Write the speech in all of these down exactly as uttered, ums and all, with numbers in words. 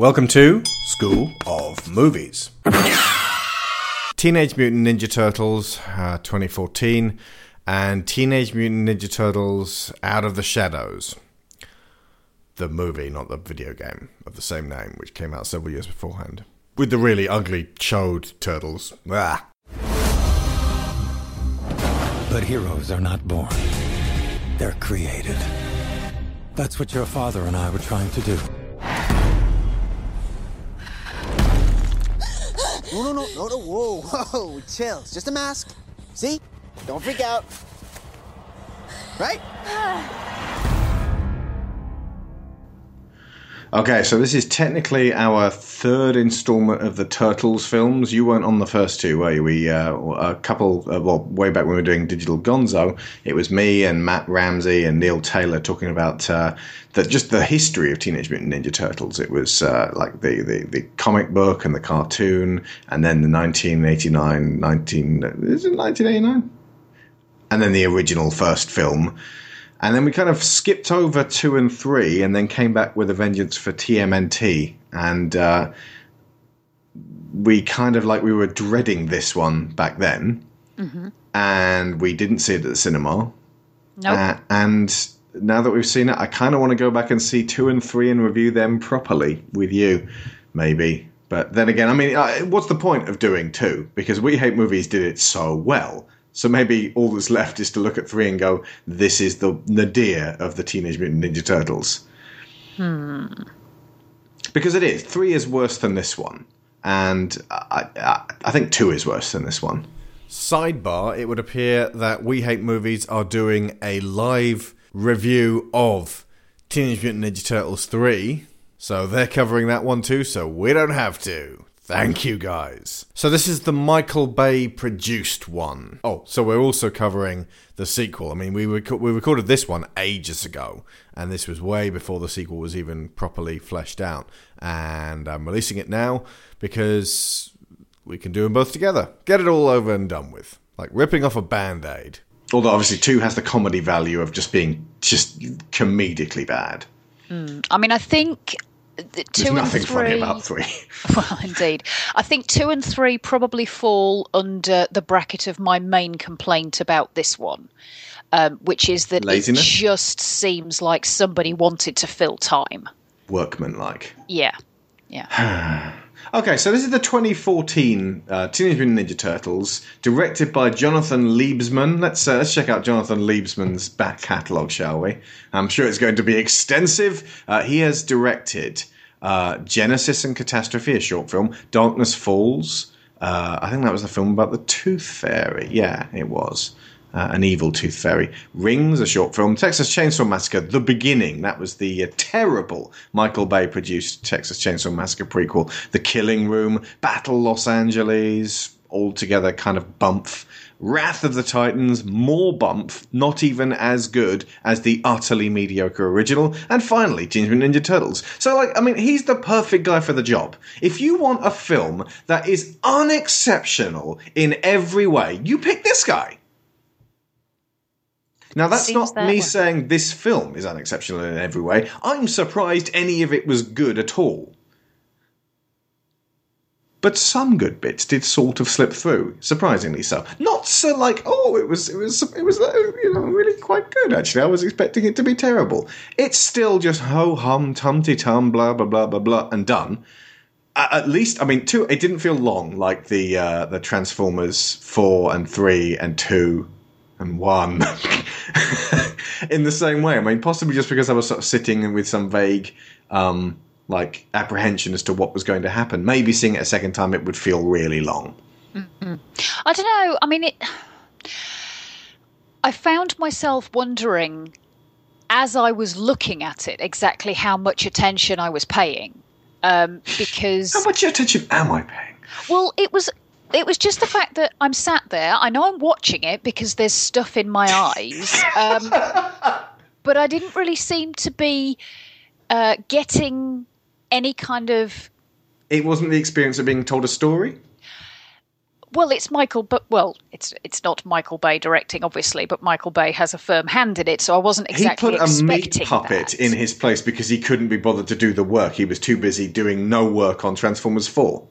Welcome to School of Movies. Teenage Mutant Ninja Turtles, uh, twenty fourteen, and Teenage Mutant Ninja Turtles Out of the Shadows. The movie, not the video game, of the same name, which came out several years beforehand. With the really ugly, chode turtles. Ah. But heroes are not born. They're created. That's what your father and I were trying to do. No, no, no, no, no, whoa, whoa, chill. It's just a mask. See? Don't freak out. Right? Okay, so this is technically our third installment of the Turtles films. You weren't on the first two, were you? We, uh, a couple, uh, well, way back when we were doing Digital Gonzo, it was me and Matt Ramsey and Neil Taylor talking about... Uh, That just the history of Teenage Mutant Ninja Turtles. It was uh, like the, the, the comic book and the cartoon, and then the nineteen eighty-nine, nineteen, is it nineteen eighty-nine? And then the original first film. And then we kind of skipped over two and three, and then came back with a vengeance for T M N T. And uh, we kind of like we were dreading this one back then, mm-hmm. and we didn't see it at the cinema. Nope. Uh, and... Now that we've seen it, I kind of want to go back and see two and three and review them properly with you, maybe. But then again, I mean, what's the point of doing two? Because We Hate Movies did it so well. So maybe all that's left is to look at three and go, this is the nadir of the Teenage Mutant Ninja Turtles. Hmm. Because it is. Three is worse than this one. And I, I, I think two is worse than this one. Sidebar, it would appear that We Hate Movies are doing a live... review of Teenage Mutant Ninja Turtles three, so they're covering that one too, so we don't have to. Thank you guys. So this is the Michael Bay produced one. Oh, so we're also covering the sequel. I mean, we rec- we recorded this one ages ago, and this was way before the sequel was even properly fleshed out. And I'm releasing it now because we can do them both together. Get it all over and done with. Like ripping off a Band-Aid. Although, obviously, two has the comedy value of just being just comedically bad. Mm. I mean, I think two and three... There's nothing funny about three. Well, indeed. I think two and three probably fall under the bracket of my main complaint about this one, um, which is that Laziness? It just seems like somebody wanted to fill time. Workman-like. Yeah, yeah. Okay, so this is the twenty fourteen uh, Teenage Mutant Ninja Turtles, directed by Jonathan Liebesman. Let's uh, let's check out Jonathan Liebesman's back catalogue, shall we? I'm sure it's going to be extensive. Uh, he has directed uh, Genesis and Catastrophe, a short film, Darkness Falls. Uh, I think that was the film about the Tooth Fairy. Yeah, it was. Uh, an evil Tooth Fairy. Rings, a short film. Texas Chainsaw Massacre, The Beginning. That was the uh, terrible Michael Bay-produced Texas Chainsaw Massacre prequel. The Killing Room, Battle Los Angeles, all together kind of bump. Wrath of the Titans, more bump, not even as good as the utterly mediocre original. And finally, Teenage Mutant Ninja Turtles. So, like, I mean, he's the perfect guy for the job. If you want a film that is unexceptional in every way, you pick this guy. Now, that's Seems not me way. saying this film is unexceptional in every way. I'm surprised any of it was good at all. But some good bits did sort of slip through, surprisingly so. Not so like, oh, it was, it was, it was, you know, really quite good, actually. I was expecting it to be terrible. It's still just ho-hum, tum-ti-tum, blah, blah, blah, blah, blah, and done. At least, I mean, two. It didn't feel long like the uh, the Transformers four and three and two... and one in the same way. I mean, possibly just because I was sort of sitting with some vague, um, like, apprehension as to what was going to happen. Maybe seeing it a second time, it would feel really long. Mm-hmm. I don't know. I mean, it. I found myself wondering, as I was looking at it, exactly how much attention I was paying. Um, because how much attention am I paying? Well, it was... It was just the fact that I'm sat there. I know I'm watching it because there's stuff in my eyes. Um, but I didn't really seem to be uh, getting any kind of... It wasn't the experience of being told a story? Well, it's Michael, but well, it's it's not Michael Bay directing, obviously, but Michael Bay has a firm hand in it, so I wasn't exactly expecting that. He put a meat puppet that. in his place because he couldn't be bothered to do the work. He was too busy doing no work on Transformers four.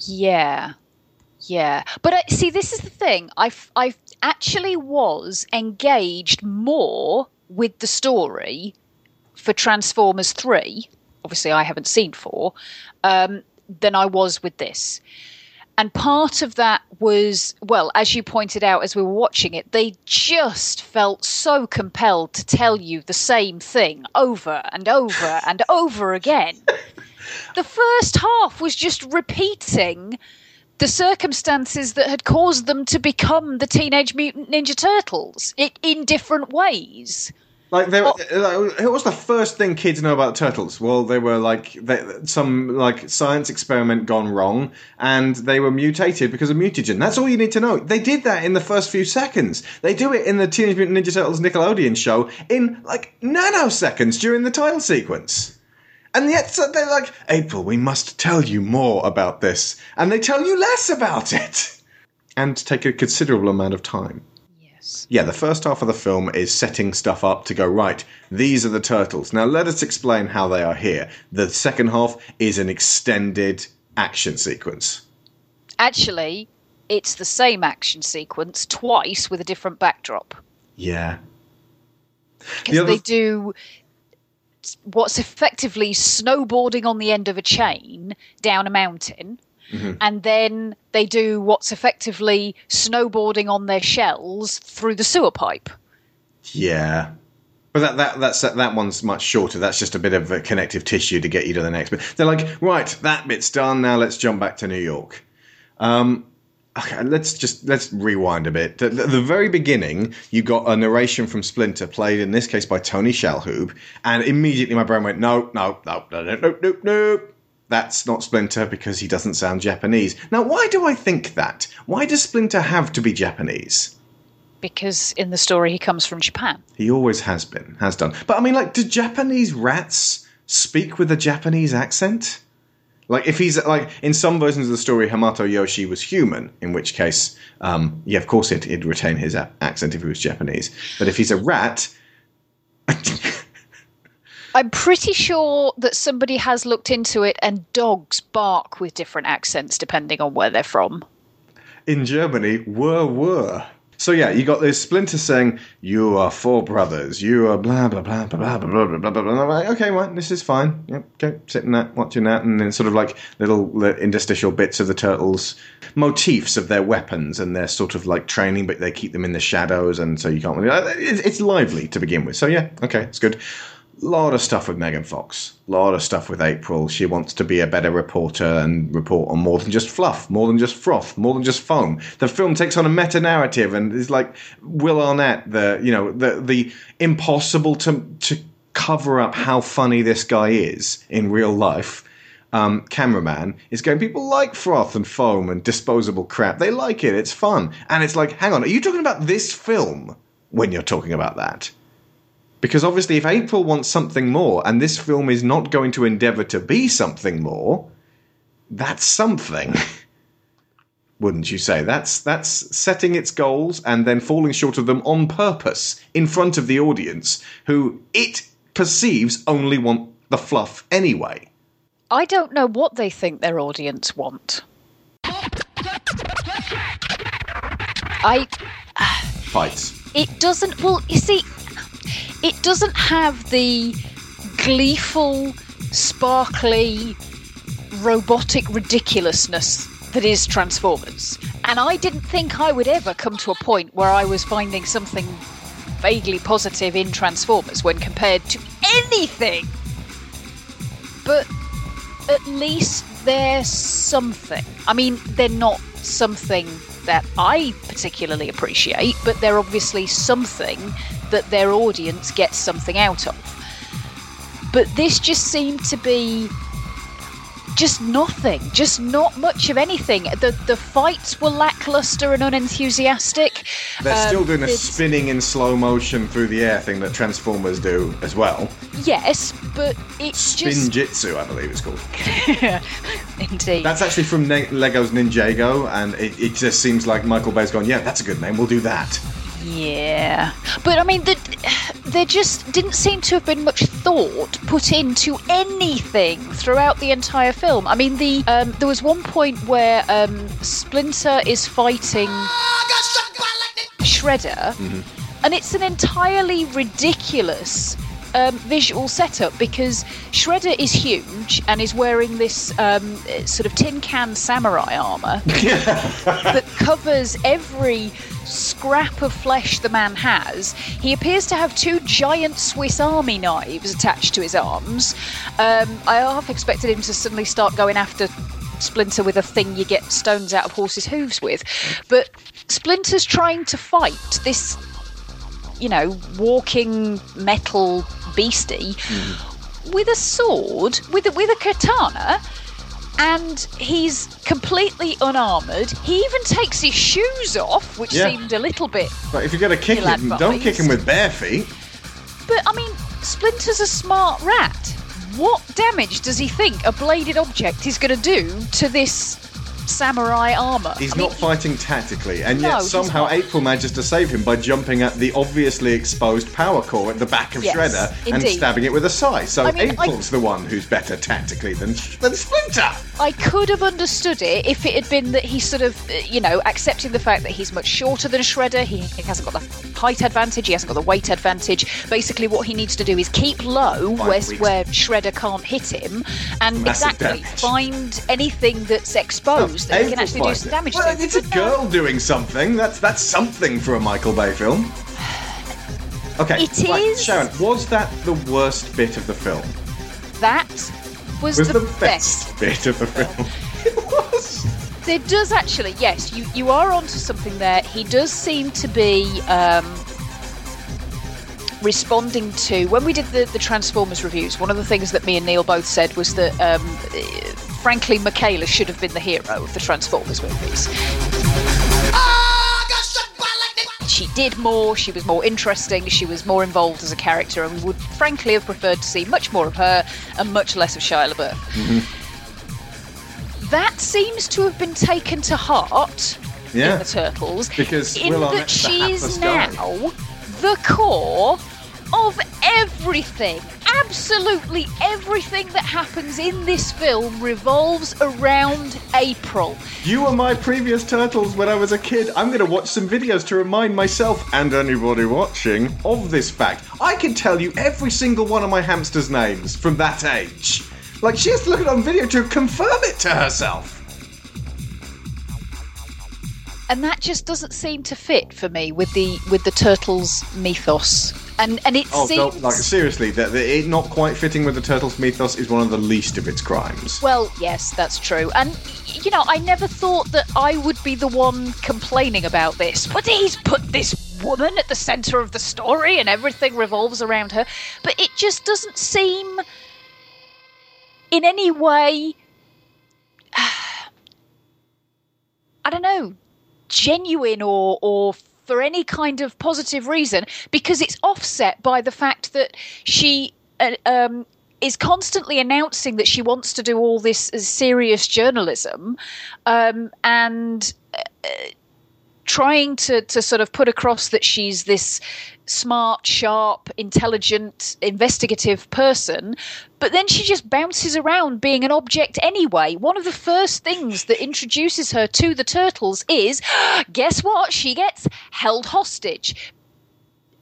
Yeah, yeah. But I, see, this is the thing. I, I actually was engaged more with the story for Transformers three. Obviously, I haven't seen four, um, than I was with this. And part of that was, well, as you pointed out as we were watching it, they just felt so compelled to tell you the same thing over and over and over again. The first half was just repeating the circumstances that had caused them to become the Teenage Mutant Ninja Turtles it, in different ways. Like, they were, oh. like, what was the first thing kids know about turtles? Well, they were, like, they, some, like, science experiment gone wrong, and they were mutated because of mutagen. That's all you need to know. They did that in the first few seconds. They do it in the Teenage Mutant Ninja Turtles Nickelodeon show in, like, nanoseconds during the title sequence. And yet, so they're like, April, we must tell you more about this. And they tell you less about it. And take a considerable amount of time. Yeah, the first half of the film is setting stuff up to go, right, these are the turtles. Now let us explain how they are here. The second half is an extended action sequence. Actually, it's the same action sequence twice with a different backdrop. Yeah. Because the they th- do what's effectively snowboarding on the end of a chain down a mountain. Mm-hmm. And then they do what's effectively snowboarding on their shells through the sewer pipe. Yeah. But that that that's, that one's much shorter. That's just a bit of a connective tissue to get you to the next bit. They're like, right, that bit's done. Now let's jump back to New York. Um, okay, let's just let's rewind a bit. At the, the very beginning, you got a narration from Splinter, played in this case by Tony Shalhoub. And immediately my brain went, no, no, no, no, no, no, no, no. That's not Splinter because he doesn't sound Japanese. Now, why do I think that? Why does Splinter have to be Japanese? Because in the story, he comes from Japan. He always has been, has done. But I mean, like, do Japanese rats speak with a Japanese accent? Like, if he's, like, in some versions of the story, Hamato Yoshi was human, in which case, um, yeah, of course, he'd, he'd retain his a- accent if he was Japanese. But if he's a rat... I'm pretty sure that somebody has looked into it, and dogs bark with different accents depending on where they're from. In Germany, were, were. So yeah, you got this Splinter saying, you are four brothers, you are blah, blah, blah, blah, blah, blah, blah, blah, blah, blah. Like, okay, right, this is fine. Yep, okay, sitting that, watching that, and then sort of like little interstitial bits of the turtles, motifs of their weapons and their sort of like training, but they keep them in the shadows, and so you can't really... It's lively to begin with. So yeah, okay, it's good. Lot of stuff with Megan Fox. Lot of stuff with April. She wants to be a better reporter and report on more than just fluff, more than just froth, more than just foam. The film takes on a meta narrative, and it's like Will Arnett, the you know the the impossible to to cover up how funny this guy is in real life. Um, cameraman is going, people like froth and foam and disposable crap. They like it. It's fun, and it's like, hang on, are you talking about this film when you're talking about that? Because obviously if April wants something more and this film is not going to endeavour to be something more, that's something. Wouldn't you say? That's that's setting its goals and then falling short of them on purpose in front of the audience who it perceives only want the fluff anyway. I don't know what they think their audience want. I... Fights. It doesn't... Well, you see... It doesn't have the gleeful, sparkly, robotic ridiculousness that is Transformers. And I didn't think I would ever come to a point where I was finding something vaguely positive in Transformers when compared to anything. But at least they're something. I mean, they're not something that I particularly appreciate, but they're obviously something that their audience gets something out of. But this just seemed to be just nothing, just not much of anything. The the fights were lackluster and unenthusiastic. They're um, still doing a spinning in slow motion through the air thing that Transformers do as well. Yes, but it's Spin just... Spinjitzu, I believe it's called. Indeed. That's actually from ne- Lego's Ninjago, and it, it just seems like Michael Bay's gone, yeah, that's a good name, we'll do that. Yeah. But, I mean, the, there just didn't seem to have been much thought put into anything throughout the entire film. I mean, the um, there was one point where um, Splinter is fighting Shredder, mm-hmm. and it's an entirely ridiculous um, visual setup because Shredder is huge and is wearing this um, sort of tin can samurai armour that covers every... scrap of flesh the man has. He appears to have two giant Swiss Army knives attached to his arms. Um, I half expected him to suddenly start going after Splinter with a thing you get stones out of horses' hooves with. But Splinter's trying to fight this, you know, walking metal beastie mm. with a sword, with a, with a katana. And he's completely unarmoured. He even takes his shoes off, which yeah. seemed a little bit... But if you're going to kick him, don't kick him with bare feet. But, I mean, Splinter's a smart rat. What damage does he think a bladed object is going to do to this samurai armour? He's I not mean, fighting tactically, and yet no, somehow April manages to save him by jumping at the obviously exposed power core at the back of yes, Shredder indeed. and stabbing it with a scythe. So I mean, April's I... the one who's better tactically than, than Splinter. I could have understood it if it had been that he's sort of, you know, accepting the fact that he's much shorter than Shredder, he, he hasn't got the height advantage, he hasn't got the weight advantage. Basically what he needs to do is keep low where, where Shredder can't hit him and Massive exactly damage. find anything that's exposed. Oh. That can actually do some damage well, to it. It's a girl doing something. That's that's something for a Michael Bay film. Okay, it right, is. Sharon, was that the worst bit of the film? That was, was the, the best, best bit of the film. It was. There does actually, yes, you you are onto something there. He does seem to be. Um, responding to when we did the, the Transformers reviews, one of the things that me and Neil both said was that um, frankly Michaela should have been the hero of the Transformers movies. She did more, she was more interesting, she was more involved as a character, and we would frankly have preferred to see much more of her and much less of Shia LaBeouf. Mm-hmm. That seems to have been taken to heart yeah. in the Turtles, because in Will that she is now the core of everything. Absolutely everything that happens in this film revolves around April. You were my previous Turtles when I was a kid. I'm going to watch some videos to remind myself and anybody watching of this fact. I can tell you every single one of my hamsters' names from that age. Like, she has to look it on video to confirm it to herself. And that just doesn't seem to fit for me with the with the Turtles mythos. And and it oh, seems... Oh, like, seriously, that it not quite fitting with the Turtles mythos is one of the least of its crimes. Well, yes, that's true. And, you know, I never thought that I would be the one complaining about this. But he's put this woman at the centre of the story and everything revolves around her. But it just doesn't seem in any way... I don't know. genuine or or for any kind of positive reason, because it's offset by the fact that she uh, um is constantly announcing that she wants to do all this uh, serious journalism um and uh, trying to to sort of put across that she's this smart, sharp, intelligent, investigative person, but then she just bounces around being an object anyway. One of the first things that introduces her to the Turtles is, guess what? She gets held hostage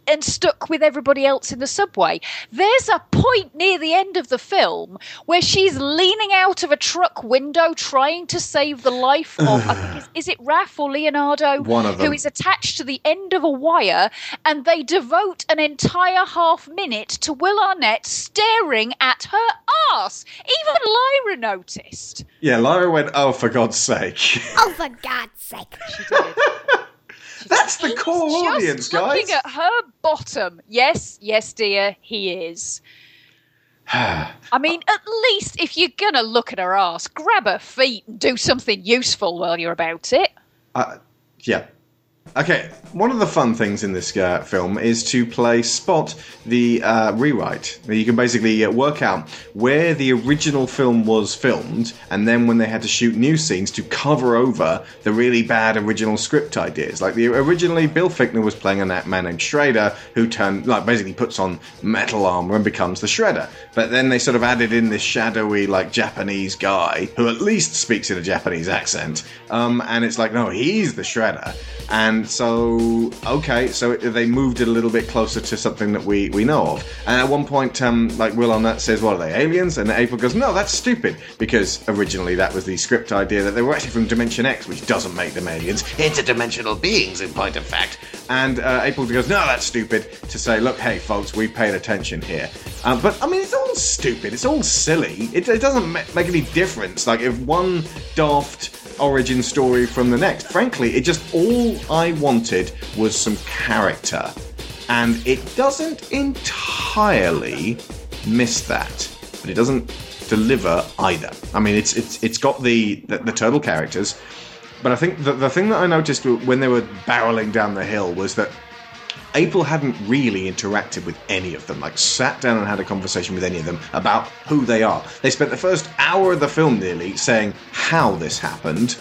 and stuck with everybody else in the subway. There's a point near the end of the film where she's leaning out of a truck window trying to save the life of, I think, is, is it Raph or Leonardo? One of them. Who is attached to the end of a wire, and they devote an entire half minute to Will Arnett staring at her arse. Even Lyra noticed. Yeah, Lyra went, oh, for God's sake. Oh, for God's sake. She did. That's the core audience, guys. He's looking at her bottom. Yes, yes, dear, he is. I mean, at least if you're going to look at her ass, grab her feet and do something useful while you're about it. Uh, yeah. Okay, one of the fun things in this uh, film is to play Spot the uh, rewrite. You can basically uh, work out where the original film was filmed, and then when they had to shoot new scenes to cover over the really bad original script ideas. Like, the originally, Bill Fickner was playing a man named Schrader, who turned, like, basically puts on metal armor and becomes the Shredder. But then they sort of added in this shadowy, like, Japanese guy, who at least speaks in a Japanese accent. Um, and it's like, no, he's the Shredder. And And so, okay, so they moved it a little bit closer to something that we, we know of. And at one point, um, like, Will Arnett says, what are they, aliens? And April goes, no, that's stupid. Because originally that was the script idea that they were actually from Dimension X, which doesn't make them aliens. Interdimensional beings, in point of fact. And uh, April goes, no, that's stupid, to say, look, hey, folks, we paid attention here. Uh, but, I mean, it's all stupid. It's all silly. It, it doesn't make any difference. Like, if one daft origin story from the next. Frankly, it just all I wanted was some character, and it doesn't entirely miss that, but it doesn't deliver either. I mean, it's it's it's got the the, the turtle characters, but I think the, the thing that I noticed when they were barreling down the hill was that April hadn't really interacted with any of them, like sat down and had a conversation with any of them about who they are. They spent the first hour of the film nearly saying how this happened,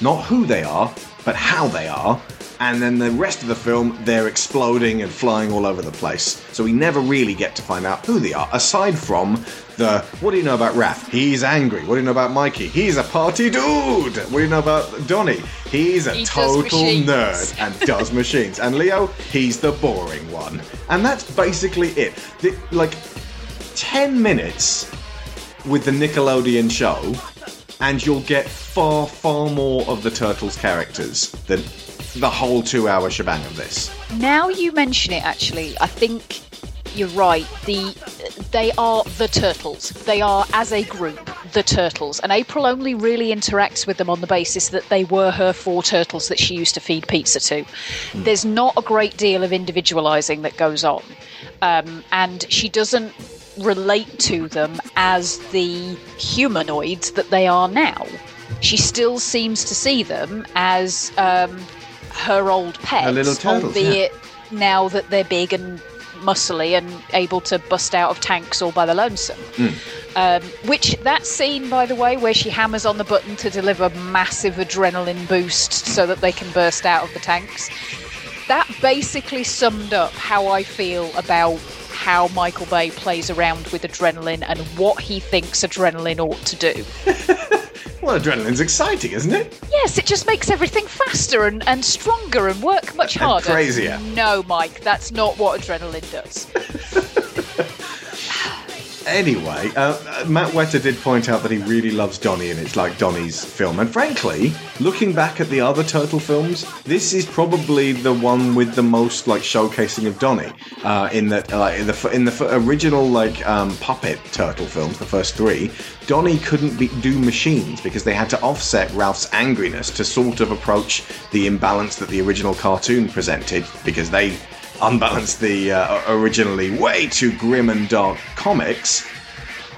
not who they are, but how they are. And then the rest of the film, they're exploding and flying all over the place. So we never really get to find out who they are, aside from the, what do you know about Raph? He's angry. What do you know about Mikey? He's a party dude. What do you know about Donnie? He's a he total nerd and does machines. And Leo, he's the boring one. And that's basically it. The, like, ten minutes with the Nickelodeon show, and you'll get far, far more of the Turtles characters than the whole two-hour shebang of this. Now you mention it, actually, I think you're right. The they are the Turtles. They are, as a group, the Turtles. And April only really interacts with them on the basis that they were her four turtles that she used to feed pizza to. Mm. There's not a great deal of individualising that goes on. Um, and she doesn't relate to them as the humanoids that they are now. She still seems to see them as... Um, her old pets, her little turtles, albeit yeah. now that they're big and muscly and able to bust out of tanks all by the lonesome. Mm. Um, which, that scene, by the way, where she hammers on the button to deliver massive adrenaline boost so that they can burst out of the tanks, that basically summed up how I feel about how Michael Bay plays around with adrenaline and what he thinks adrenaline ought to do. Well, adrenaline's exciting, isn't it? Yes, it just makes everything faster and, and stronger and work much and harder. Crazier. No, Mike, that's not what adrenaline does. Anyway, uh, Matt Wetter did point out that he really loves Donnie, and it's like Donnie's film. And frankly, looking back at the other Turtle films, this is probably the one with the most like showcasing of Donnie. Uh, in that, like, in the in the original like um, puppet Turtle films, the first three. Donnie couldn't be, do machines because they had to offset Ralph's angriness to sort of approach the imbalance that the original cartoon presented, because they unbalanced the uh, originally way too grim and dark comics.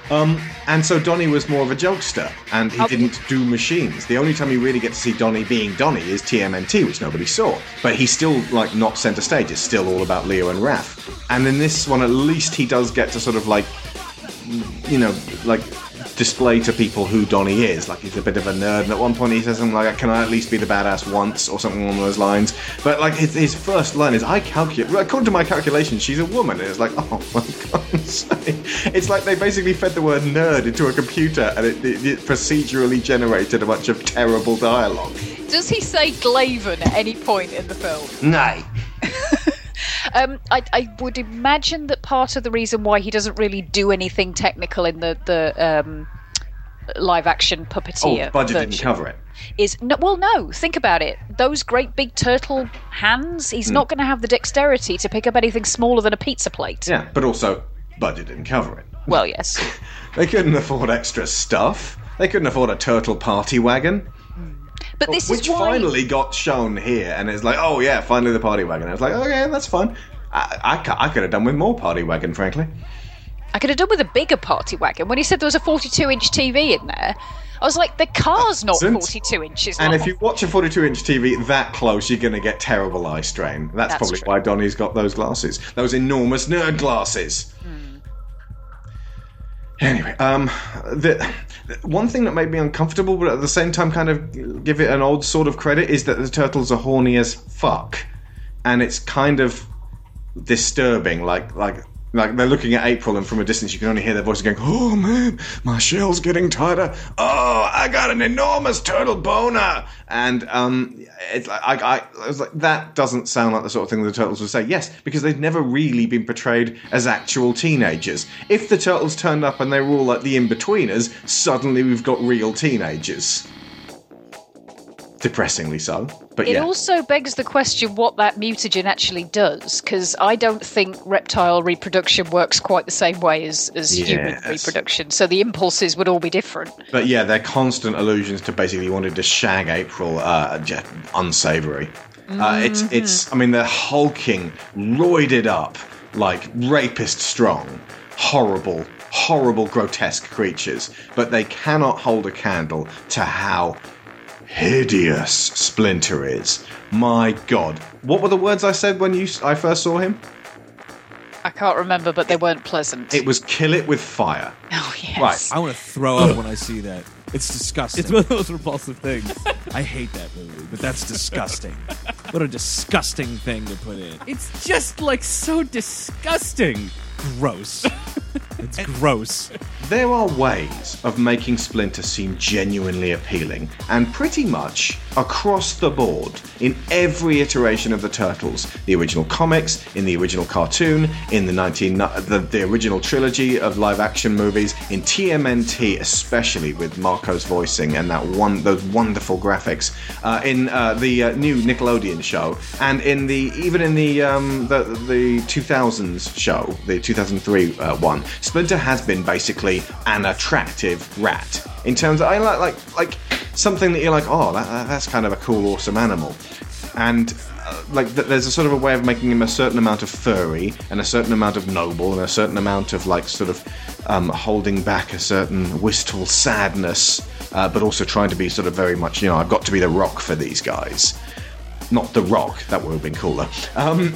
Um, and so Donnie was more of a jokester, and he didn't do machines. The only time you really get to see Donnie being Donnie is T M N T, which nobody saw. But he's still, like, not centre stage. It's still all about Leo and Raph. And in this one, at least he does get to sort of, like, you know, like... display to people who Donnie is. Like, he's a bit of a nerd, and at one point he says something like, can I at least be the badass once, or something along those lines. But like his, his first line is, I calculate, according to my calculations, she's a woman. And it's like, oh my god, it's like they basically fed the word nerd into a computer, and it, it, it procedurally generated a bunch of terrible dialogue. Does he say Glaven at any point in the film? Nay. Um, I, I would imagine that part of the reason why he doesn't really do anything technical in the, the um, live-action puppeteer... Oh, budget didn't cover it. Is no, well, no, think about it. Those great big turtle hands, he's mm. not going to have the dexterity to pick up anything smaller than a pizza plate. Yeah, but also, budget didn't cover it. Well, yes. They couldn't afford extra stuff. They couldn't afford a turtle party wagon. But this Which is why... finally got shown here, and it's like, oh yeah, finally the party wagon. I was like, okay, that's fine. I, I, I could have done with more party wagon, frankly. I could have done with a bigger party wagon. When he said there was a forty-two inch T V in there, I was like, the car's not forty-two inches long. And if you watch a forty-two inch T V that close, you're going to get terrible eye strain. That's, That's probably true. Why Donnie's got those glasses. Those enormous nerd glasses. Mm. Anyway, um, the, the one thing that made me uncomfortable, but at the same time kind of give it an old sort of credit, is that the Turtles are horny as fuck. And it's kind of disturbing, like like... Like, they're looking at April, and from a distance you can only hear their voices going, "Oh, man, my shell's getting tighter. Oh, I got an enormous turtle boner." And um, it's like, I, I, I was like, that doesn't sound like the sort of thing the Turtles would say. Yes, because they've never really been portrayed as actual teenagers. If the Turtles turned up and they were all like the in-betweeners, suddenly we've got real teenagers. Depressingly so, but it yeah. also begs the question what that mutagen actually does, because I don't think reptile reproduction works quite the same way as, as yes. human reproduction, so the impulses would all be different. But yeah, their constant allusions to basically wanting to shag April are just unsavoury. Mm-hmm. Uh, it's, it's, I mean, they're hulking, roided up, like rapist strong, horrible, horrible, grotesque creatures, but they cannot hold a candle to how hideous Splinter is. My God. What were the words I said when you I first saw him? I can't remember, but they weren't pleasant. It was kill it with fire. Oh, yes. Right. I want to throw up when I see that. It's disgusting. It's one of those repulsive things. I hate that movie, but that's disgusting. What a disgusting thing to put in. It's just, like, so disgusting. Gross. It's gross. There are ways of making Splinter seem genuinely appealing, and pretty much across the board, in every iteration of the Turtles, the original comics, in the original cartoon, in the nineteen the, the original trilogy of live-action movies, in T M N T, especially with Marco's voicing and that one those wonderful graphics, uh, in uh, the uh, new Nickelodeon show, and in the even in the um, the, the two thousands show, the two thousand three uh, one. Splinter has been basically an attractive rat in terms of I like like like something that you're like, oh, that, that's kind of a cool, awesome animal, and uh, like th- there's a sort of a way of making him a certain amount of furry and a certain amount of noble and a certain amount of like sort of um, holding back a certain wistful sadness, uh, but also trying to be sort of very much, you know, I've got to be the Rock for these guys, not the Rock, that would have been cooler. Um,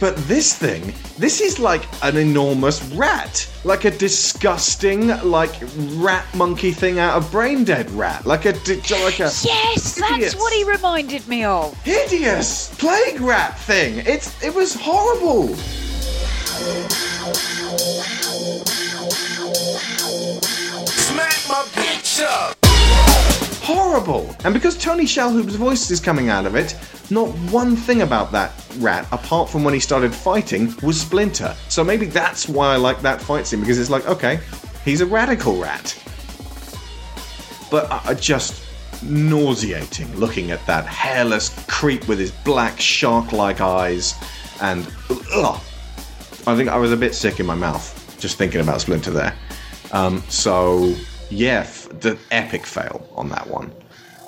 But this thing, this is like an enormous rat. Like a disgusting, like, rat monkey thing out of Brain Dead Rat. Like a... Like a yes, hideous, that's what he reminded me of. Hideous plague rat thing. It's It was horrible. Smack my bitch up. Horrible. And because Tony Shalhoub's voice is coming out of it, not one thing about that rat, apart from when he started fighting, was Splinter. So maybe that's why I like that fight scene, because it's like, okay, he's a radical rat. But uh, just nauseating looking at that hairless creep with his black shark-like eyes, and ugh, I think I was a bit sick in my mouth just thinking about Splinter there. Um, so... Yeah, the epic fail on that one.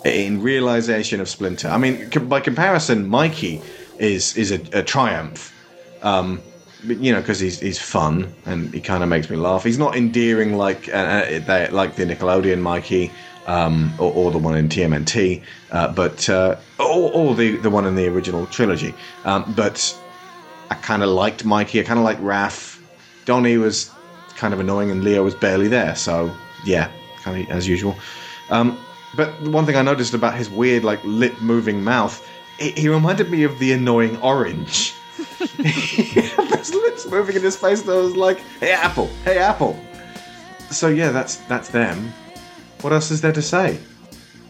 In realization of Splinter. I mean, c- by comparison, Mikey is is a, a triumph. Um, you know, because he's he's fun and he kind of makes me laugh. He's not endearing like uh, they, like the Nickelodeon Mikey, um, or, or the one in T M N T, uh, but uh, or, or the the one in the original trilogy. Um, but I kind of liked Mikey. I kind of liked Raph. Donnie was kind of annoying, and Leo was barely there. So. Yeah, kind of as usual. Um, but one thing I noticed about his weird, like, lip-moving mouth, it, he reminded me of the annoying orange. His lips moving in his face, that was like, hey, Apple, hey, Apple. So, yeah, that's that's them. What else is there to say?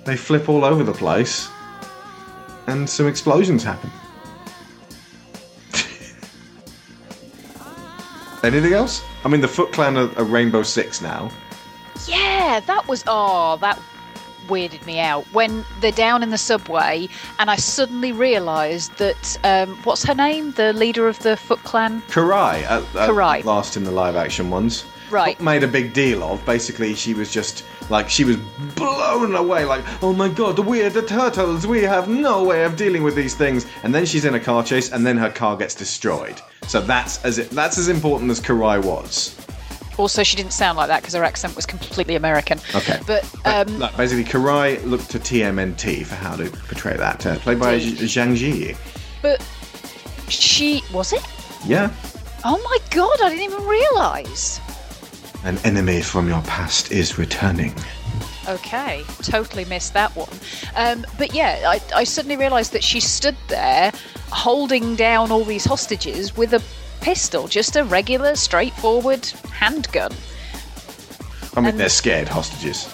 They flip all over the place, and some explosions happen. Anything else? I mean, the Foot Clan are, are Rainbow Six now. Yeah, that was... Oh, that weirded me out. When they're down in the subway, and I suddenly realised that... Um, what's her name? The leader of the Foot Clan? Karai. Uh, uh, Karai. Last in the live-action ones. right. made a big deal of. Basically, she was just, like, she was blown away, like, oh my god, we're the turtles, we have no way of dealing with these things. And then she's in a car chase, and then her car gets destroyed. So that's as it, that's as important as Karai was. Also, she didn't sound like that because her accent was completely American. Okay. But, um, but basically, Karai looked to T M N T for how to portray that, uh, played by Zhang Ji. But she... was it? Yeah. Oh my god, I didn't even realise. An enemy from your past is returning. Okay, totally missed that one. Um, but yeah, I, I suddenly realised that she stood there holding down all these hostages with a pistol, just a regular, straightforward handgun. I mean, and they're scared hostages.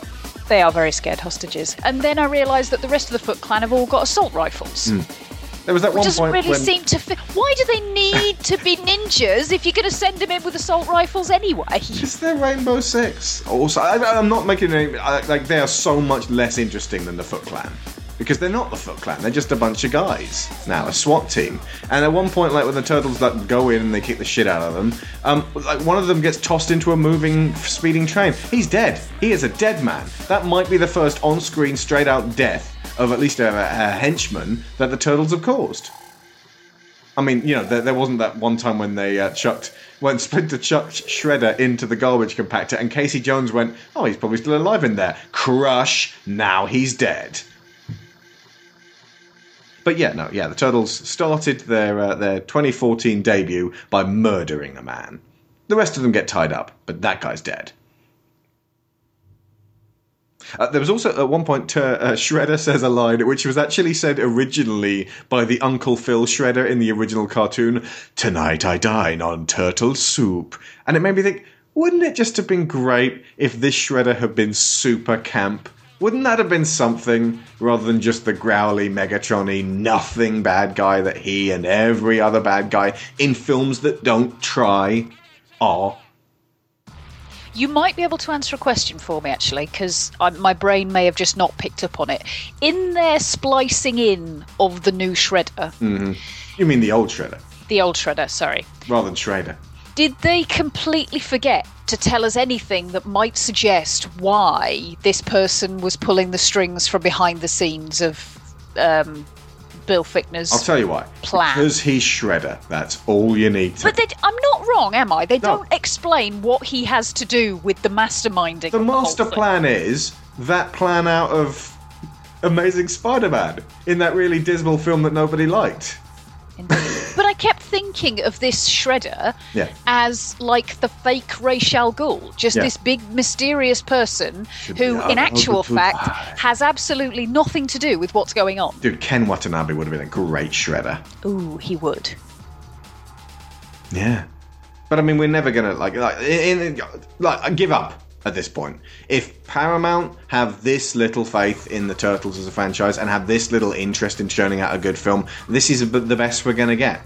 They are very scared hostages. And then I realised that the rest of the Foot Clan have all got assault rifles. Mm. There was that one doesn't point really when... seem to fit. Why do they need to be ninjas if you're going to send them in with assault rifles anyway? It's their Rainbow Six. Also, I, I'm not making any... I, like, they are so much less interesting than the Foot Clan. Because they're not the Foot Clan. They're just a bunch of guys. Now, a SWAT team. And at one point, like, when the turtles like, go in and they kick the shit out of them, um, like, one of them gets tossed into a moving, speeding train. He's dead. He is a dead man. That might be the first on-screen, straight-out death of at least a, a henchman that the turtles have caused. I mean, you know, there, there wasn't that one time when they uh, chucked, when Splinter chucked Shredder into the garbage compactor and Casey Jones went, oh, he's probably still alive in there. Crush, now he's dead. But yeah, no, yeah, the turtles started their uh, their twenty fourteen debut by murdering a man. The rest of them get tied up, but that guy's dead. Uh, there was also, at one point, uh, uh, Shredder says a line, which was actually said originally by the Uncle Phil Shredder in the original cartoon, "Tonight I dine on turtle soup." And it made me think, wouldn't it just have been great if this Shredder had been super camp? Wouldn't that have been something, rather than just the growly, Megatron-y, nothing bad guy that he and every other bad guy in films that don't try are? You might be able to answer a question for me, actually, because my brain may have just not picked up on it. In their splicing in of the new Shredder... Mm-hmm. You mean the old Shredder? The old Shredder, sorry. Rather than Schrader. Did they completely forget to tell us anything that might suggest why this person was pulling the strings from behind the scenes of um, Bill Fichtner's I'll tell you why. Plan? Because he's Shredder. That's all you need to... But they, I'm not wrong, am I? They no. don't explain what he has to do with the masterminding. The master the plan is that plan out of Amazing Spider-Man in that really dismal film that nobody liked. But I kept thinking of this Shredder yeah. as like the fake Ra's al Ghul, just yeah. this big mysterious person Should who in actual fact eye. has absolutely nothing to do with what's going on. Dude, Ken Watanabe would have been a great Shredder. Ooh, he would. Yeah. But I mean, we're never going to like, like, in, in, like give up at this point. If Paramount have this little faith in the Turtles as a franchise and have this little interest in churning out a good film, this is the best we're going to get.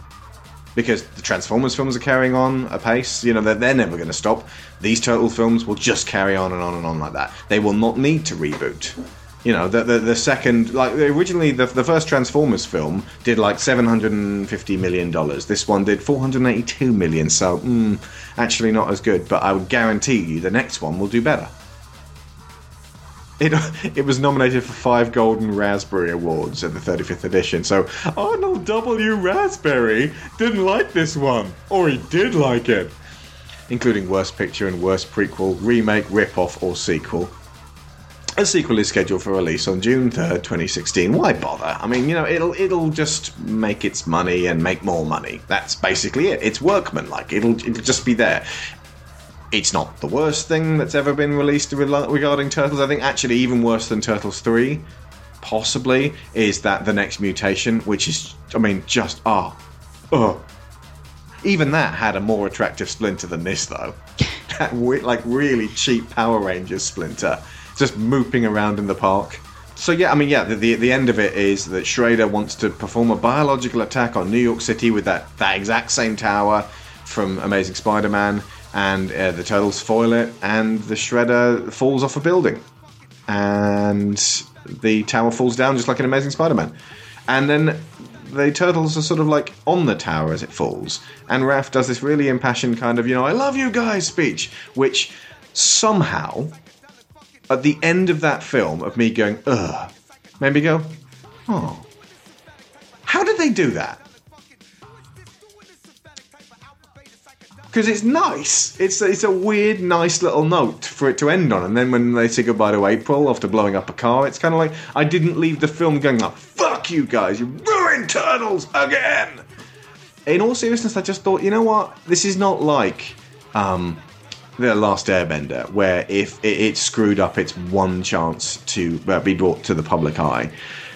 Because the Transformers films are carrying on apace. You know, they're, they're never going to stop. These Turtle films will just carry on and on and on like that. They will not need to reboot. You know, the the, the second... Like, originally, the, the first Transformers film did, like, seven hundred fifty million dollars. This one did four hundred eighty-two million dollars. So, mm, actually not as good. But I would guarantee you the next one will do better. It it was nominated for five Golden Raspberry Awards at the thirty-fifth edition, so Arnold W. Raspberry didn't like this one, or he did like it, including Worst Picture and Worst Prequel, Remake, Rip-Off, or Sequel. A sequel is scheduled for release on June third, twenty sixteen. Why bother? I mean, you know, it'll it'll just make its money and make more money. That's basically it. It's workmanlike. It'll, it'll just be there. It's not the worst thing that's ever been released regarding Turtles. I think actually even worse than Turtles three, possibly, is that The Next Mutation, which is, I mean, just, ah, oh, oh. Even that had a more attractive Splinter than this, though. That, like, really cheap Power Rangers Splinter, just mooping around in the park. So, yeah, I mean, yeah, the, the the end of it is that Schrader wants to perform a biological attack on New York City with that, that exact same tower from Amazing Spider-Man, and uh, the turtles foil it, and the Shredder falls off a building. And the tower falls down just like an Amazing Spider-Man. And then the turtles are sort of like on the tower as it falls, and Raph does this really impassioned kind of, you know, I love you guys speech, which somehow at the end of that film of me going, ugh, made me go, oh, how did they do that? Because it's nice. It's it's a weird, nice little note for it to end on. And then when they say goodbye to April after blowing up a car, it's kind of like, I didn't leave the film going, oh, fuck you guys, you ruined Turtles again! In all seriousness, I just thought, you know what? This is not like um, The Last Airbender, where if it, it screwed up its one chance to uh, be brought to the public eye.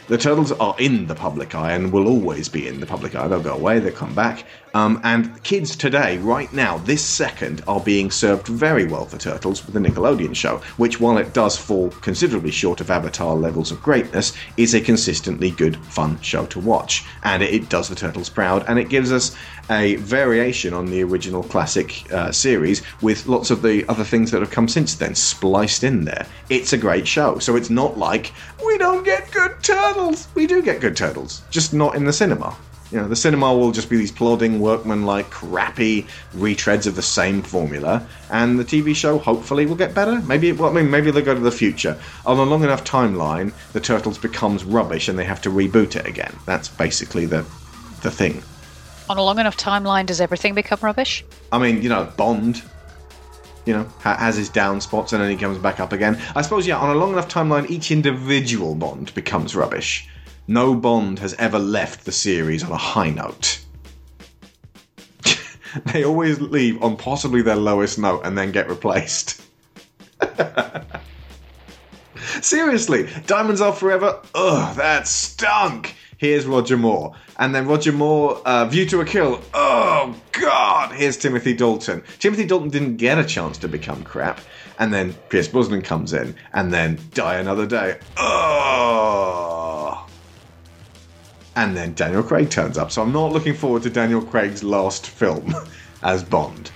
The Turtles are in the public eye and will always be in the public eye. They'll go away, they'll come back. Um, and kids today, right now, this second, are being served very well for Turtles with the Nickelodeon show, which, while it does fall considerably short of Avatar levels of greatness, is a consistently good, fun show to watch. And it does the Turtles proud, and it gives us a variation on the original classic uh, series with lots of the other things that have come since then spliced in there. It's a great show, so it's not like, we don't get good Turtles! We do get good Turtles, just not in the cinema. You know, the cinema will just be these plodding, workman-like, crappy retreads of the same formula, and the T V show hopefully will get better. Maybe it, well, I mean, maybe they'll go to the future. On a long enough timeline, the Turtles becomes rubbish and they have to reboot it again. That's basically the the thing. On a long enough timeline, does everything become rubbish? I mean, you know, Bond, you know, has his down spots and then he comes back up again. I suppose, yeah, on a long enough timeline, each individual Bond becomes rubbish. No Bond has ever left the series on a high note. They always leave on possibly their lowest note and then get replaced. Seriously, Diamonds Are Forever, ugh, that stunk! Here's Roger Moore. And then Roger Moore, uh, View to a Kill. Oh, God! Here's Timothy Dalton. Timothy Dalton didn't get a chance to become crap. And then Pierce Brosnan comes in. And then Die Another Day. Oh! And then Daniel Craig turns up. So I'm not looking forward to Daniel Craig's last film as Bond.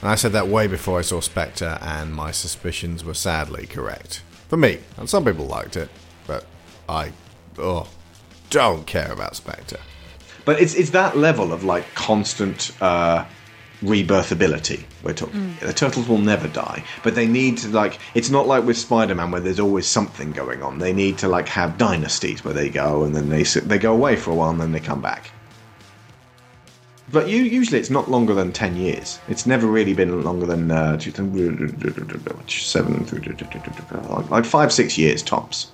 And I said that way before I saw Spectre, and my suspicions were sadly correct. For me. And some people liked it. But I... Ugh. Don't care about Spectre. But it's it's that level of like constant uh, rebirthability we're talking. Mm. The Turtles will never die, but they need to, like, it's not like with Spider-Man where there's always something going on. They need to like have dynasties where they go and then they they go away for a while and then they come back. But you, usually it's not longer than ten years. It's never really been longer than uh, seven, like five, six years tops.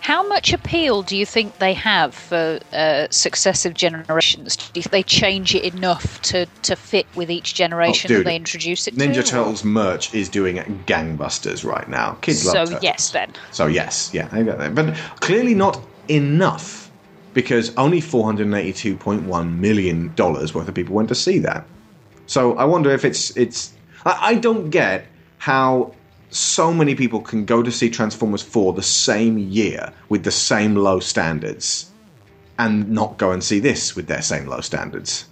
How much appeal do you think they have for uh, successive generations? Do you think they change it enough to, to fit with each generation oh, that they introduce it Ninja to? Ninja Turtles merch is doing gangbusters right now. Kids love Turtles. So yes, then. So yes, yeah. I got that. But clearly not enough, because only four hundred eighty-two point one million dollars worth of people went to see that. So I wonder if it's... it's. I, I don't get how... so many people can go to see Transformers four the same year with the same low standards and not go and see this with their same low standards.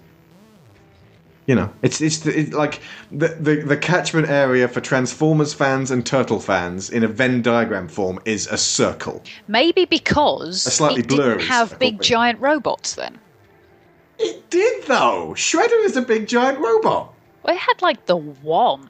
You know, it's it's, it's like the, the the catchment area for Transformers fans and Turtle fans in a Venn diagram form is a circle. Maybe because a slightly it blurry didn't have circle, big maybe. Giant robots then. It did, though. Shredder is a big giant robot. Well, it had, like, the one...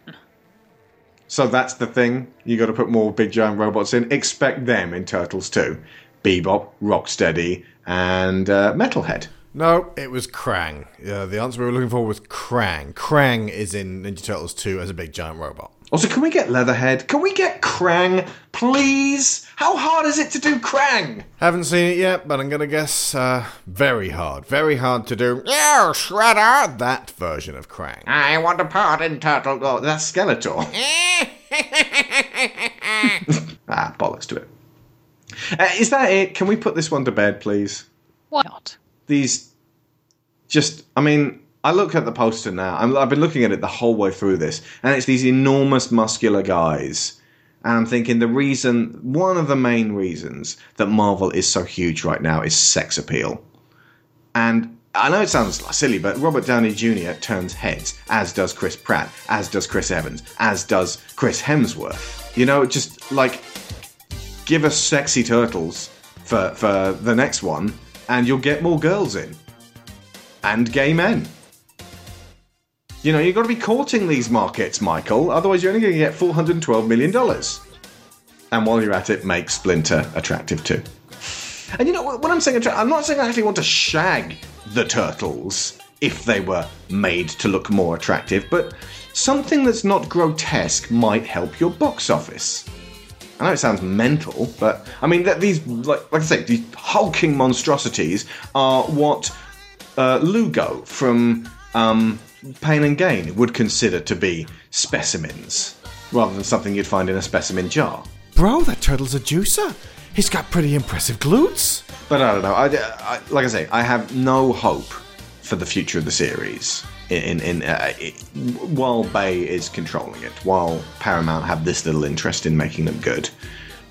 So that's the thing. You got to put more big giant robots in. Expect them in Turtles two. Bebop, Rocksteady, and uh, Metalhead. No, it was Krang. Uh, the answer we were looking for was Krang. Krang is in Ninja Turtles two as a big giant robot. Also, can we get Leatherhead? Can we get Krang, please? How hard is it to do Krang? Haven't seen it yet, but I'm going to guess uh, very hard. Very hard to do. Oh, Shredder! That version of Krang. I want a part in Turtle... Oh, that's Skeletor. ah, bollocks to it. Uh, is that it? Can we put this one to bed, please? Why not? These just... I mean... I look at the poster now. I'm, I've been looking at it the whole way through this. And it's these enormous muscular guys. And I'm thinking the reason, one of the main reasons that Marvel is so huge right now is sex appeal. And I know it sounds silly, but Robert Downey Junior turns heads, as does Chris Pratt, as does Chris Evans, as does Chris Hemsworth. You know, just like, give us sexy turtles for, for the next one. and you'll get more girls in. And gay men. You know, you've got to be courting these markets, Michael, otherwise you're only going to get four hundred twelve million dollars. And while you're at it, make Splinter attractive too. And you know, when I'm saying attractive, I'm not saying I actually want to shag the Turtles if they were made to look more attractive, but something that's not grotesque might help your box office. I know it sounds mental, but I mean, that these, like, like I say, these hulking monstrosities are what uh, Lugo from um, Pain and Gain would consider to be specimens, rather than something you'd find in a specimen jar. Bro, that turtle's a juicer. He's got pretty impressive glutes. But I don't know. I, I, like I say, I have no hope for the future of the series. In, in, in uh, it, while Bay is controlling it, while Paramount have this little interest in making them good,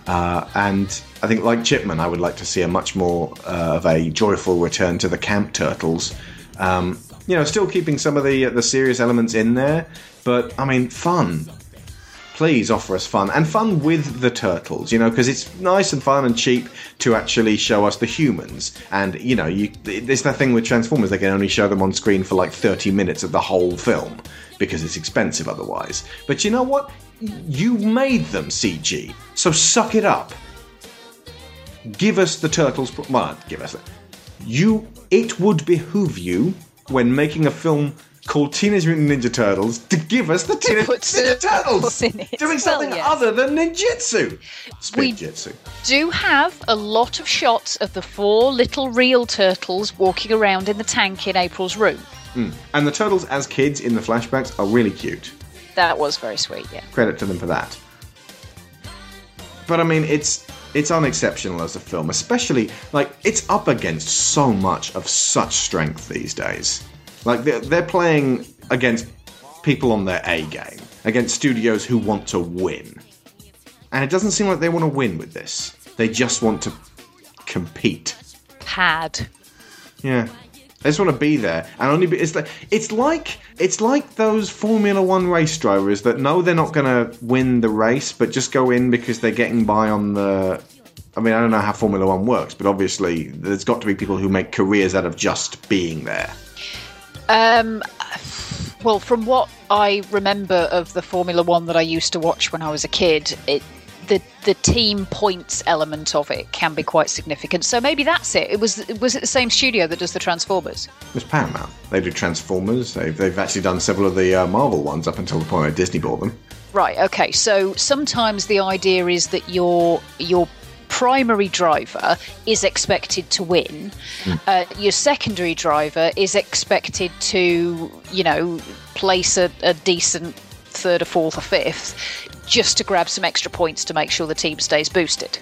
uh, and I think, like Chipman, I would like to see a much more uh, of a joyful return to the camp turtles. Um, you know, still keeping some of the uh, the serious elements in there, but I mean, fun. Please offer us fun, and fun with the turtles, you know, because it's nice and fun and cheap to actually show us the humans. And, you know, you, it's that thing with Transformers, they can only show them on screen for like thirty minutes of the whole film because it's expensive otherwise. But you know what? You made them C G, so suck it up. Give us the turtles. Well, give us that. You, it would behoove you when making a film called Teenage Mutant Ninja Turtles to give us the Teenage Mutant Ninja Turtles doing something well, yes. other than ninjutsu. Speed jitsu. Do have a lot of shots of the four little real turtles walking around in the tank in April's room. Mm. And the turtles as kids in the flashbacks are really cute. That was very sweet, yeah. Credit to them for that. But I mean, it's it's unexceptional as a film, especially, like, it's up against so much of such strength these days. Like, they're, they're playing against people on their A game, against studios who want to win. And it doesn't seem like they want to win with this. They just want to compete. Pad. Yeah. They just want to be there. And only be, it's, like, it's like it's like those Formula One race drivers that know they're not going to win the race, but just go in because they're getting by on the... I mean, I don't know how Formula One works, but obviously there's got to be people who make careers out of just being there. Um, well, from what I remember of the Formula One that I used to watch when I was a kid, it, the the team points element of it can be quite significant. So maybe that's it. It was was it the same studio that does the Transformers? It was Paramount. They do Transformers. They've, they've actually done several of the uh, Marvel ones up until the point where Disney bought them. Right. Okay. So sometimes the idea is that your your primary driver is expected to win. Mm. Uh, your secondary driver is expected to, you know, place a, a decent third or fourth or fifth just to grab some extra points to make sure the team stays boosted.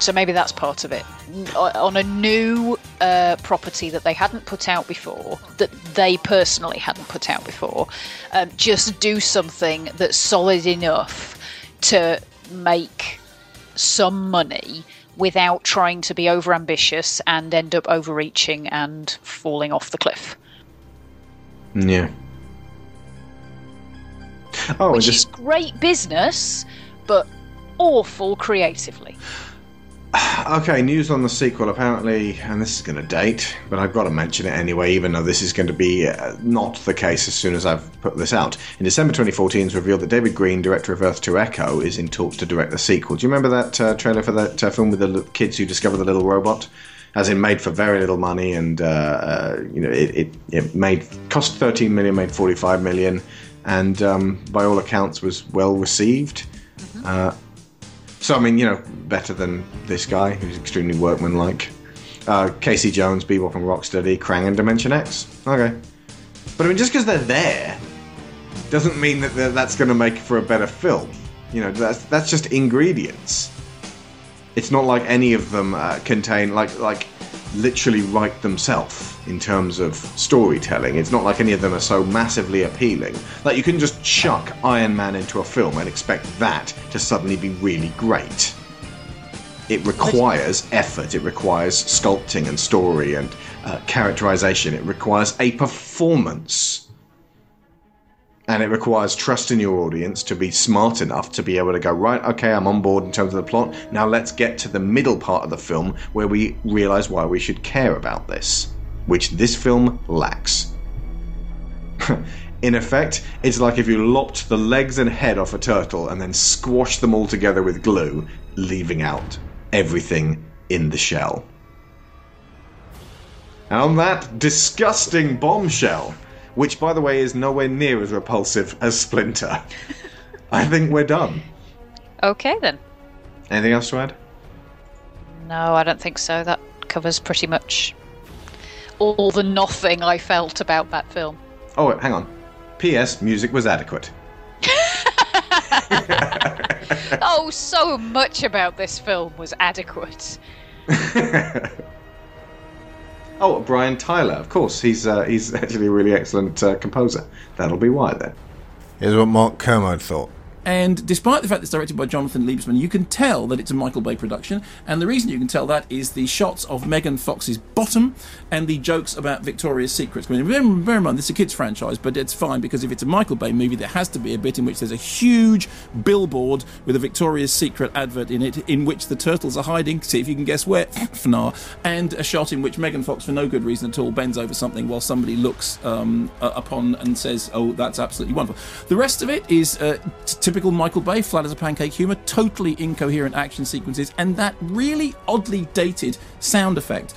So maybe that's part of it. On a new uh, property that they hadn't put out before, that they personally hadn't put out before, um, just do something that's solid enough to make some money without trying to be overambitious and end up overreaching and falling off the cliff. Yeah. Oh, which just... is great business, but awful creatively. Okay, news on the sequel, apparently, and this is going to date, but I've got to mention it anyway, even though this is going to be uh, not the case as soon as I've put this out. In December twenty fourteen, it's revealed that David Green, director of Earth to Echo, is in talks to direct the sequel. Do you remember that uh, trailer for that uh, film with the l- kids who discover the little robot? As in, made for very little money, and uh, uh, you know, it, it, it made cost thirteen million dollars, made forty-five million dollars, and um, by all accounts was well received. Mm-hmm. Uh So, I mean, you know, better than this guy, who's extremely workmanlike. Uh, Casey Jones, Bebop and Rocksteady, Krang and Dimension X. Okay. But, I mean, just because they're there doesn't mean that that's going to make for a better film. You know, that's that's just ingredients. It's not like any of them uh, contain, like, like literally write themselves in terms of storytelling. It's not like any of them are so massively appealing. Like, you couldn't just chuck Iron Man into a film and expect that to suddenly be really great. It requires effort. It requires sculpting and story and uh, characterization. It requires a performance. And it requires trust in your audience to be smart enough to be able to go, right, okay, I'm on board in terms of the plot. Now let's get to the middle part of the film where we realise why we should care about this, which this film lacks. In effect, it's like if you lopped the legs and head off a turtle and then squashed them all together with glue, leaving out everything in the shell. And on that disgusting bombshell, which, by the way, is nowhere near as repulsive as Splinter, I think we're done. Okay, then. Anything else to add? No, I don't think so. That covers pretty much all the nothing I felt about that film. Oh, wait, hang on. P S Music was adequate. Oh, so much about this film was adequate. Oh, Brian Tyler, of course. He's uh, he's actually a really excellent uh, composer. That'll be why, then. Here's what Mark Kermode thought. And despite the fact it's directed by Jonathan Liebesman, you can tell that it's a Michael Bay production. And the reason you can tell that is the shots of Megan Fox's bottom and the jokes about Victoria's Secret. I mean, bear in mind, this is a kids' franchise, but it's fine, because if it's a Michael Bay movie, there has to be a bit in which there's a huge billboard with a Victoria's Secret advert in it, in which the turtles are hiding. See if you can guess where. And a shot in which Megan Fox, for no good reason at all, bends over something while somebody looks um, upon and says, oh, that's absolutely wonderful. The rest of it is... Uh, t- Typical Michael Bay, flat as a pancake humour, totally incoherent action sequences, and that really oddly dated sound effect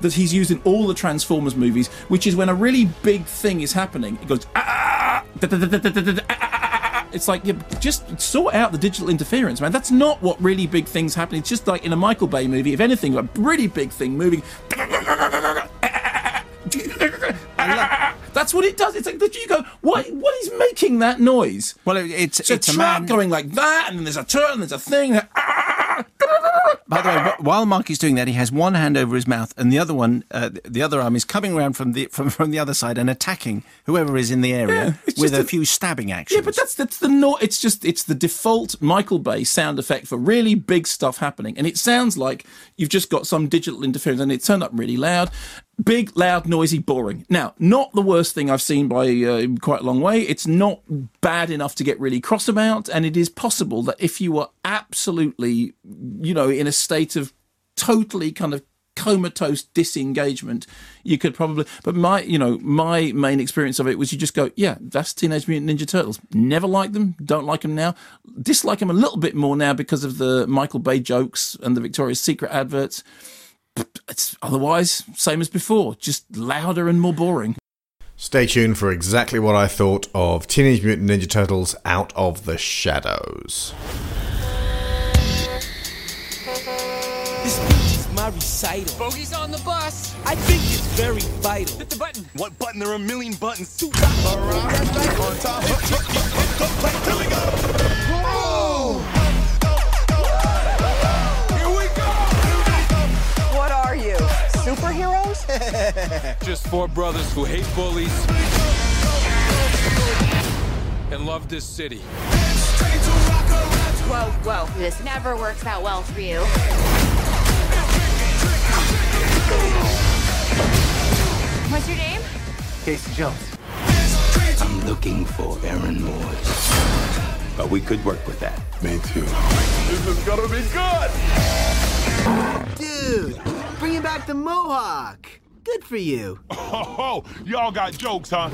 that he's used in all the Transformers movies, which is when a really big thing is happening, it goes, ah, da, da, da, da, da, da, da, ah, it's like, you just sort out the digital interference, man. That's not what really big things happen. It's just like in a Michael Bay movie, if anything, a really big thing moving, that's what it does. It's like, you go, what, what is making that noise? Well, it, it's, it's, it's a truck man going like that, and then there's a turtle, and there's a thing. That, ah, by the way, while Marky's doing that, he has one hand over his mouth, and the other one, uh, the other arm is coming around from the from, from the other side and attacking whoever is in the area, yeah, with a, a few stabbing actions. Yeah, but that's that's the no, it's just it's the default Michael Bay sound effect for really big stuff happening, and it sounds like you've just got some digital interference, and it's turned up really loud. Big, loud, noisy, boring. Now, not the worst thing I've seen by uh, quite a long way. It's not bad enough to get really cross about, and it is possible that if you were absolutely, you know, in a state of totally kind of comatose disengagement, you could probably... But my, you know, my main experience of it was you just go, yeah, that's Teenage Mutant Ninja Turtles. Never liked them, don't like them now. Dislike them a little bit more now because of the Michael Bay jokes and the Victoria's Secret adverts. It's otherwise same as before, just louder and more boring. Stay tuned for exactly what I thought of Teenage Mutant Ninja Turtles Out of the Shadows. This speech is my recital. Bogey's on the bus. I think it's very vital. Hit the button. What button? There are a million buttons. Two buttons. All right. On top. Here we go. Whoa! Superheroes? Just four brothers who hate bullies and love this city. Whoa, whoa, this never works out well for you. What's your name? Casey Jones. I'm looking for Aaron Moore's. But we could work with that. Me too. This is gonna be good! Dude! Bringing back the mohawk. Good for you. Oh, ho, ho. Y'all got jokes, huh?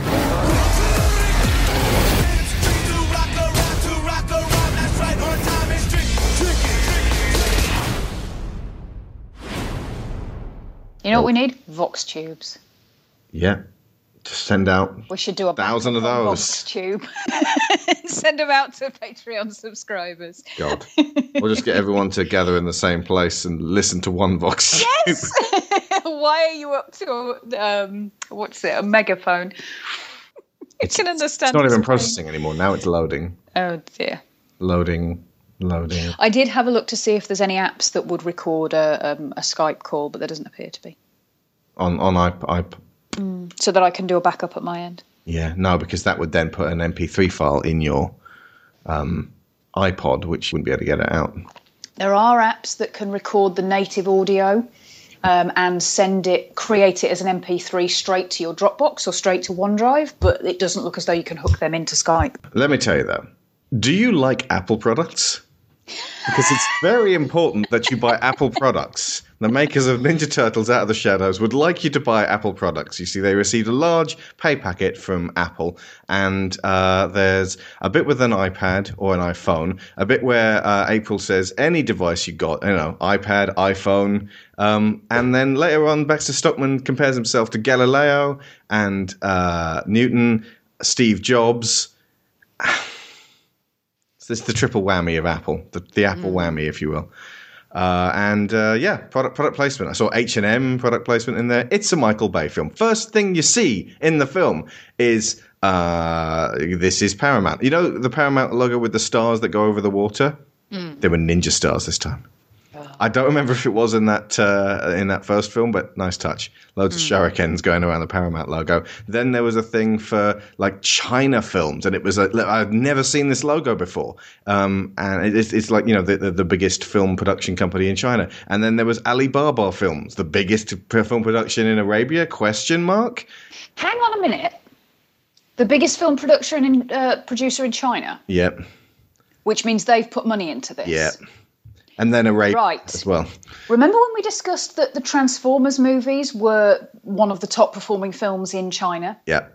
You know what we need? Vox tubes. Yeah. Just send out. We should do a thousand of those. Vox tube. Send them out to Patreon subscribers. God. We'll just get everyone to gather in the same place and listen to one Vox. Yes! Why are you up to, um, what's it, a megaphone? I can understand. It's not even processing anymore. Now it's loading. Oh, dear. Loading, loading. I did have a look to see if there's any apps that would record a, um, a Skype call, but there doesn't appear to be. On on iP- iP- mm, so that I can do a backup at my end. Yeah, no, because that would then put an M P three file in your um, iPod, which you wouldn't be able to get it out. There are apps that can record the native audio, um, and send it, create it as an M P three straight to your Dropbox or straight to OneDrive, but it doesn't look as though you can hook them into Skype. Let me tell you though, do you like Apple products? Because it's very important that you buy Apple products. The makers of Ninja Turtles Out of the Shadows would like you to buy Apple products. You see, they received a large pay packet from Apple, and uh, there's a bit with an iPad or an iPhone, a bit where uh, April says any device you got, you know, iPad, iPhone, um, and then later on Baxter Stockman compares himself to Galileo and uh, Newton, Steve Jobs. It's the triple whammy of Apple, the, the Apple mm. whammy, if you will. Uh, and uh, yeah, product product placement. I saw H and M product placement in there. It's a Michael Bay film. First thing you see in the film is uh, this is Paramount. You know the Paramount logo with the stars that go over the water? Mm. They were ninja stars this time. Oh. I don't remember if it was in that uh, in that first film, but nice touch. Loads mm. of shurikens going around the Paramount logo. Then there was a thing for like China films, and it was a, I've never seen this logo before. Um, and it's, it's like, you know, the, the, the biggest film production company in China. And then there was Alibaba Films, the biggest film production in Arabia? Question mark. Hang on a minute. The biggest film production in, uh, producer in China. Yep. Which means they've put money into this. Yep. And then a rape right. as well. Remember when we discussed that the Transformers movies were one of the top performing films in China? Yeah.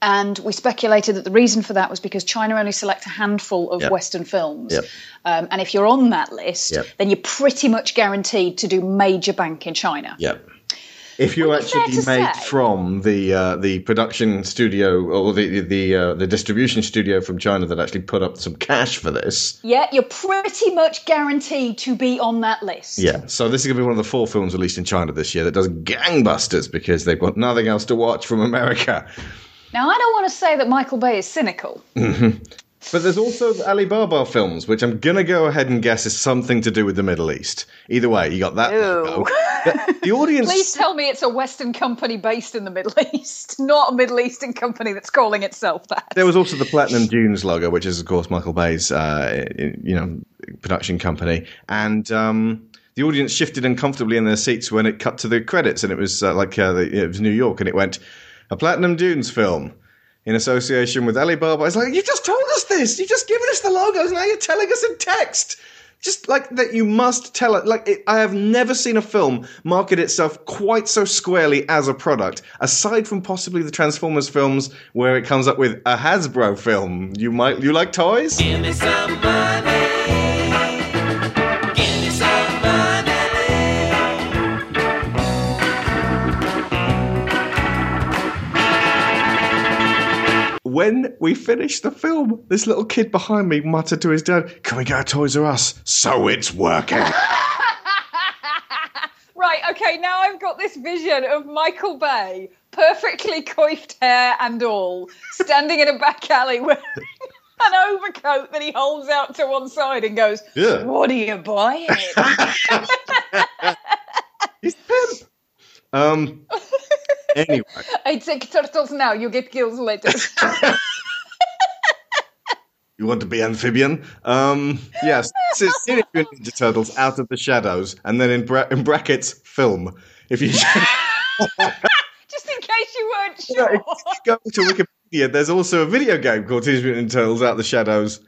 And we speculated that the reason for that was because China only selects a handful of yep. Western films. Yep. Um, and if you're on that list, yep. then you're pretty much guaranteed to do major bank in China. Yep. If you're actually made say? from the uh, the production studio or the the uh, the distribution studio from China that actually put up some cash for this, yeah, you're pretty much guaranteed to be on that list. Yeah, so this is going to be one of the four films released in China this year that does gangbusters because they've got nothing else to watch from America. Now, I don't want to say that Michael Bay is cynical. Mm-hmm. But there's also the Alibaba films, which I'm going to go ahead and guess is something to do with the Middle East. Either way, you got that logo. The, the audience... Please tell me it's a Western company based in the Middle East, not a Middle Eastern company that's calling itself that. There was also the Platinum Dunes logo, which is, of course, Michael Bay's uh, you know, production company. And... Um, the audience shifted uncomfortably in their seats when it cut to the credits, and it was uh, like uh, the, it was New York, and it went, a Platinum Dunes film in association with Alibaba. It's like, you just told us this. You've just given us the logos. Now you're telling us in text. Just like that, you must tell it. Like it, I have never seen a film market itself quite so squarely as a product, aside from possibly the Transformers films, where it comes up with a Hasbro film. You might, you like toys? Give me some money. When we finished the film, this little kid behind me muttered to his dad, "Can we go to Toys R Us?" So it's working. Right, okay, now I've got this vision of Michael Bay, perfectly coiffed hair and all, standing in a back alley wearing an overcoat that he holds out to one side and goes, yeah. What are you buying? He's a pimp. Um... Anyway. I take turtles now, you get kills later. You want to be amphibian? Um, yes. This is Teenage Mutant Ninja Turtles Out of the Shadows, and then in, bra- in brackets, film. If you Just in case you weren't sure. Yeah, if you go to Wikipedia, there's also a video game called Teenage Mutant Ninja Turtles Out of the Shadows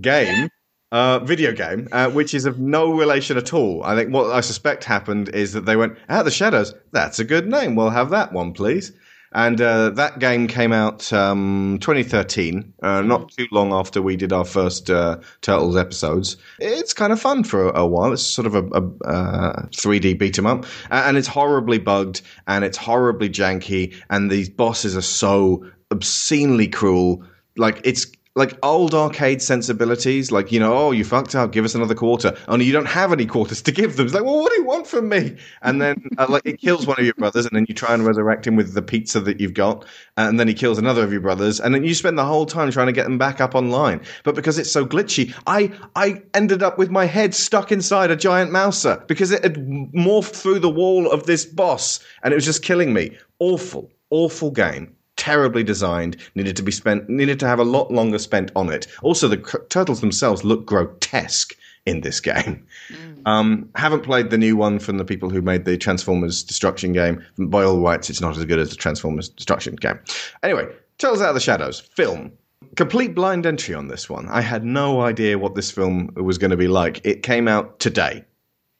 game. Uh, video game, uh, which is of no relation at all. I think what I suspect happened is that they went, Out of the Shadows, that's a good name. We'll have that one, please. And uh, that game came out um, twenty thirteen, uh, not too long after we did our first uh, Turtles episodes. It's kind of fun for a, a while. It's sort of a, a uh, three D beat-em-up. And it's horribly bugged, and it's horribly janky, and these bosses are so obscenely cruel. Like, it's... Like old arcade sensibilities, like, you know, oh, you fucked up, give us another quarter. Only you don't have any quarters to give them. It's like, well, what do you want from me? And then uh, like it kills one of your brothers, and then you try and resurrect him with the pizza that you've got, and then he kills another of your brothers, and then you spend the whole time trying to get them back up online. But because it's so glitchy, I, I ended up with my head stuck inside a giant mouser because it had morphed through the wall of this boss, and it was just killing me. Awful, awful game. Terribly designed, needed to be spent, needed to have a lot longer spent on it. Also, the cr- turtles themselves look grotesque in this game. Mm. Um, haven't played the new one from the people who made the Transformers Destruction game. By all rights, it's not as good as the Transformers Destruction game. Anyway, Turtles Out of the Shadows, film. Complete blind entry on this one. I had no idea what this film was going to be like. It came out today.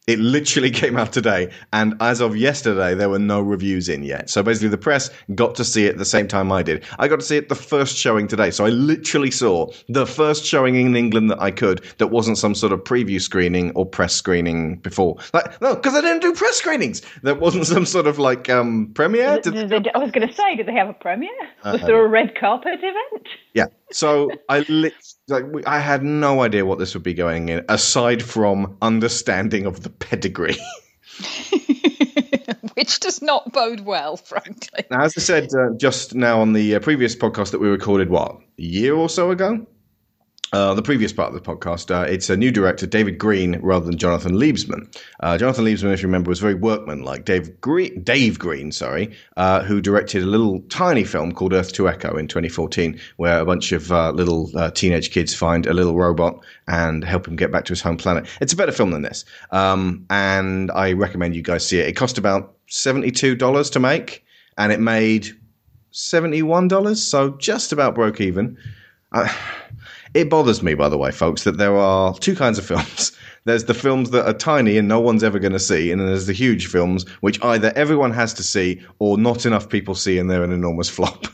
It literally came out today, and as of yesterday, there were no reviews in yet. So basically, the press got to see it at the same time I did. I got to see it the first showing today, so I literally saw the first showing in England that I could that wasn't some sort of preview screening or press screening before. Like, no, because I didn't do press screenings. There wasn't some sort of, like, um, premiere. Did, did they, I was going to say, did they have a premiere? Was uh, there a red carpet event? Yeah, so I literally... Like, I had no idea what this would be going in, aside from understanding of the pedigree. Which does not bode well, frankly. Now, as I said uh, just now on the uh, previous podcast that we recorded, what, a year or so ago? Uh, the previous part of the podcast, uh, it's a new director, David Green, rather than Jonathan Liebesman. Uh, Jonathan Liebesman, if you remember, was very workman-like. Dave Green, Dave Green, sorry, uh, who directed a little tiny film called Earth to Echo in twenty fourteen, where a bunch of uh, little uh, teenage kids find a little robot and help him get back to his home planet. It's a better film than this, um, and I recommend you guys see it. It cost about seventy-two dollars to make, and it made seventy-one dollars, so just about broke even. Uh, It bothers me, by the way, folks, that there are two kinds of films. There's the films that are tiny and no one's ever going to see, and then there's the huge films, which either everyone has to see or not enough people see and they're an enormous flop.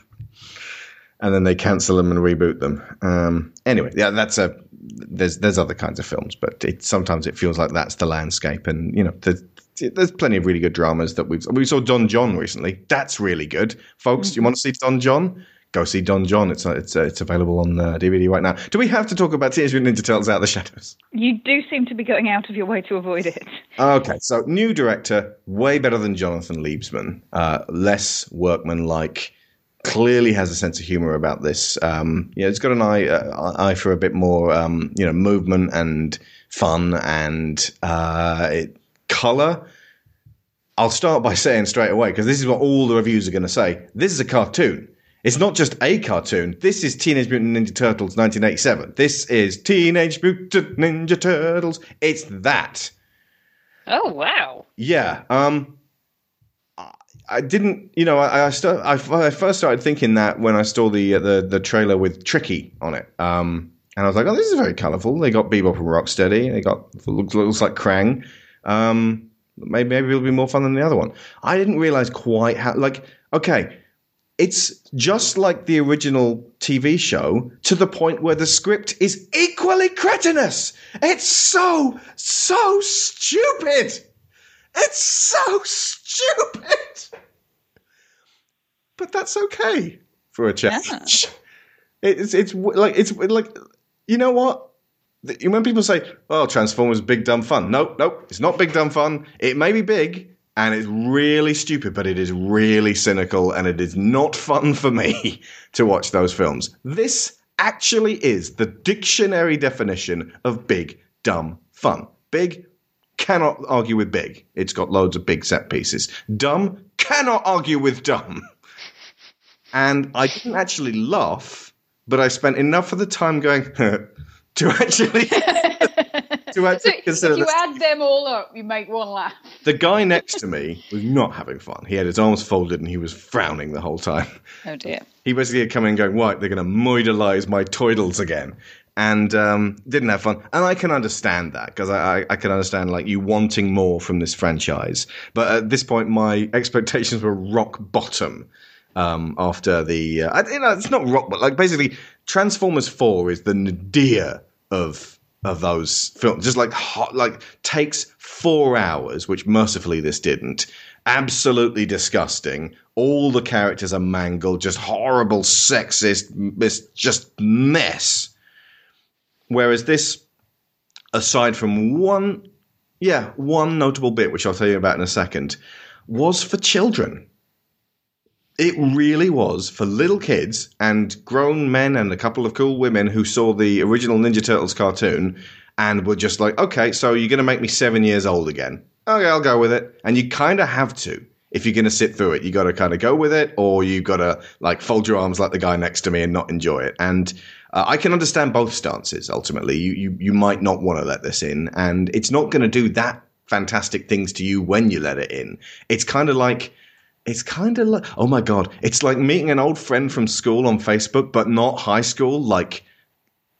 And then they cancel them and reboot them. Um, anyway, yeah, that's a there's there's other kinds of films, but it, sometimes it feels like that's the landscape. And, you know, there's, there's plenty of really good dramas that we've... We saw Don John recently. That's really good. Folks, mm-hmm. You want to see Don John? Go see Don John. It's it's uh, it's available on uh, D V D right now. Do we have to talk about Teenage Mutant Ninja Turtles Out of the Shadows? You do seem to be going out of your way to avoid it. Okay, so new director, way better than Jonathan Liebesman. Uh, less workman-like. Clearly has a sense of humor about this. Um, yeah, it's got an eye uh, eye for a bit more, um, you know, movement and fun and uh, it, color. I'll start by saying straight away, because this is what all the reviews are going to say. This is a cartoon. It's not just a cartoon. This is Teenage Mutant Ninja Turtles nineteen eighty-seven. This is Teenage Mutant Ninja Turtles. It's that. Oh, wow. Yeah. Um, I didn't, you know, I I, start, I I first started thinking that when I saw the, the, the trailer with Tricky on it. Um, and I was like, oh, this is very colourful. They got Bebop and Rocksteady. They got, looks, looks like Krang. Um, maybe, maybe it'll be more fun than the other one. I didn't realise quite how, like, okay, it's just like the original T V show to the point where the script is equally cretinous. It's so, so stupid. It's so stupid. But that's okay for a change. Yeah. It's, it's like, it's like, you know what? When people say, oh, Transformers, big, dumb fun. Nope, nope. It's not big, dumb fun. It may be big. And it's really stupid, but it is really cynical, and it is not fun for me to watch those films. This actually is the dictionary definition of big, dumb fun. Big, cannot argue with big. It's got loads of big set pieces. Dumb, cannot argue with dumb. And I didn't actually laugh, but I spent enough of the time going, to actually... Do I so if you this? add them all up, you make one laugh. The guy next to me was not having fun. He had his arms folded and he was frowning the whole time. Oh, dear. He basically had come in going, right, they're going to moidalize my toidles again. And um, didn't have fun. And I can understand that, because I, I, I can understand, like, you wanting more from this franchise. But at this point, my expectations were rock bottom. Um, after the... Uh, you know, it's not rock, but, like, basically, Transformers four is the nadir of... of those films, just like hot, like takes four hours, which mercifully this didn't. Absolutely disgusting. All the characters are mangled, just horrible, sexist, just mess. Whereas this, aside from one, yeah, one notable bit, which I'll tell you about in a second, was for children. It really was for little kids and grown men and a couple of cool women who saw the original Ninja Turtles cartoon and were just like, okay, so you're going to make me seven years old again. Okay, I'll go with it. And you kind of have to. if you're going to sit through it, you got to kind of go with it, or you got to like fold your arms like the guy next to me and not enjoy it. And uh, I can understand both stances. Ultimately, you, you, you might not want to let this in, and it's not going to do that fantastic things to you when you let it in. It's kind of like, it's kind of like, oh my God, it's like meeting an old friend from school on Facebook, but not high school, like,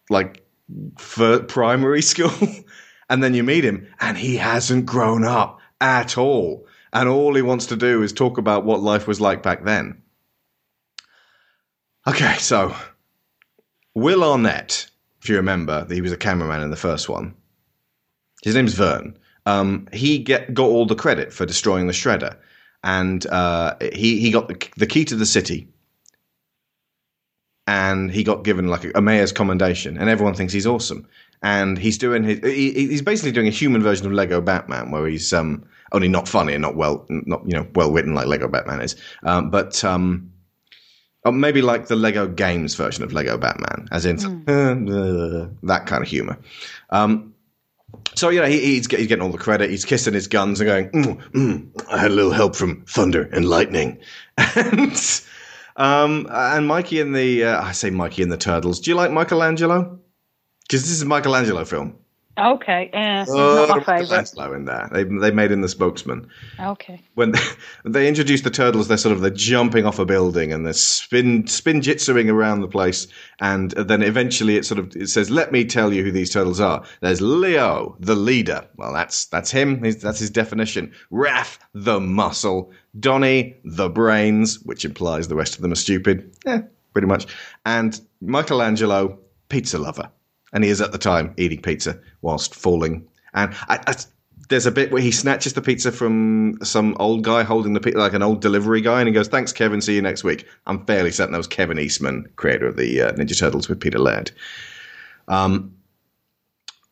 like for primary school. And then you meet him and he hasn't grown up at all. And all he wants to do is talk about what life was like back then. Okay, so Will Arnett, if you remember, he was a cameraman in the first one. His name's Vern. Um, he get, got all the credit for destroying the Shredder. And uh, he, he got the, the key to the city. And he got given like a, a mayor's commendation. And everyone thinks he's awesome. And he's doing his, he, he's basically doing a human version of Lego Batman, where he's um, only not funny and not well, not, you know, well written like Lego Batman is, um, but um, or maybe like the Lego games version of Lego Batman, as in mm. uh, that kind of humor. Um, so you know he, he's, he's getting all the credit. He's kissing his guns and going, mm, mm, "I had a little help from thunder and lightning." and um, and Mikey and the uh, I say Mikey and the Turtles. Do you like Michelangelo? Because this is a Michelangelo film. Okay, yeah, oh, not my favourite. Michelangelo in there. They they made him the spokesman. Okay. When they, when they introduce the turtles, they're sort of they're jumping off a building and they're spin spin jitsuing around the place, and then eventually it sort of it says, "Let me tell you who these turtles are." There's Leo, the leader. Well, that's that's him. He's, that's his definition. Raph, the muscle. Donnie, the brains, which implies the rest of them are stupid. Yeah, pretty much. And Michelangelo, pizza lover. And he is at the time eating pizza whilst falling. And I, I, there's a bit where he snatches the pizza from some old guy holding the pizza, like an old delivery guy. And he goes, "Thanks, Kevin. See you next week." I'm fairly certain that was Kevin Eastman, creator of the uh, Ninja Turtles with Peter Laird. Um,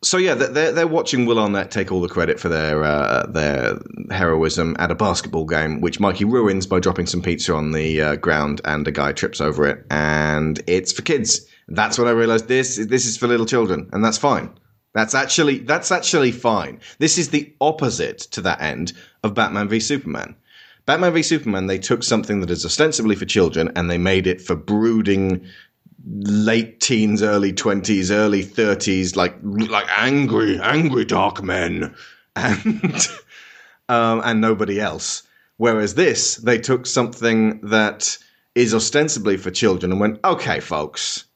so, yeah, they're, they're watching Will Arnett take all the credit for their uh, their heroism at a basketball game, which Mikey ruins by dropping some pizza on the uh, ground and a guy trips over it. And it's for kids. That's when I realized this, this is for little children, and that's fine. That's actually that's actually fine. This is the opposite to that end of Batman v Superman. Batman v Superman, they took something that is ostensibly for children and they made it for brooding late teens, early twenties, early thirties, like like angry, angry dark men and um, and nobody else. Whereas this, they took something that is ostensibly for children and went, "Okay, folks,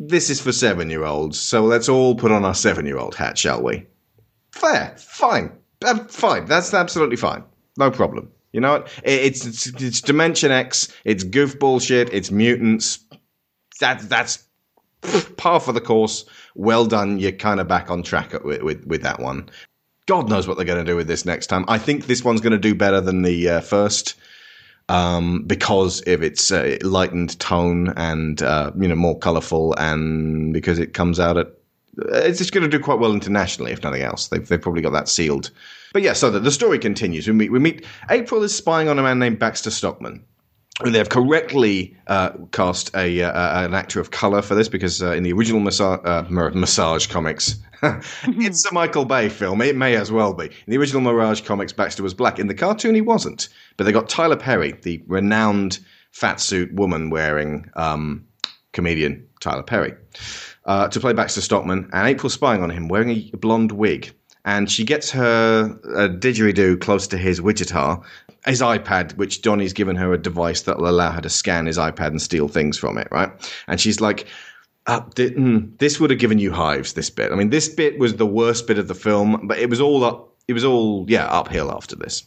this is for seven-year-olds, so let's all put on our seven-year-old hat, shall we?" Fair. Fine. Uh, fine. That's absolutely fine. No problem. You know what? It's, it's, it's Dimension X. It's goof bullshit. It's mutants. That, that's par for the course. Well done. You're kind of back on track with, with, with that one. God knows what they're going to do with this next time. I think this one's going to do better than the uh, first. Um, because of its uh, lightened tone and, uh, you know, more colourful, and because it comes out at, it's just going to do quite well internationally, if nothing else. They've, they've probably got that sealed. But yeah, so the, the story continues. We meet, we meet, April is spying on a man named Baxter Stockman. They have correctly uh, cast a uh, an actor of colour for this, because uh, in the original massa- uh, Mirage comics, it's a Michael Bay film. It may as well be. In the original Mirage comics, Baxter was black. In the cartoon, he wasn't. But they got Tyler Perry, the renowned fatsuit woman-wearing um, comedian Tyler Perry, uh, to play Baxter Stockman. And April's spying on him, wearing a blonde wig. And she gets her a didgeridoo close to his widgetar, his iPad, which Donnie's given her a device that will allow her to scan his iPad and steal things from it, right? And she's like, oh, th- mm, this would have given you hives, this bit. I mean, this bit was the worst bit of the film, but it was all up, it was all, yeah, uphill after this.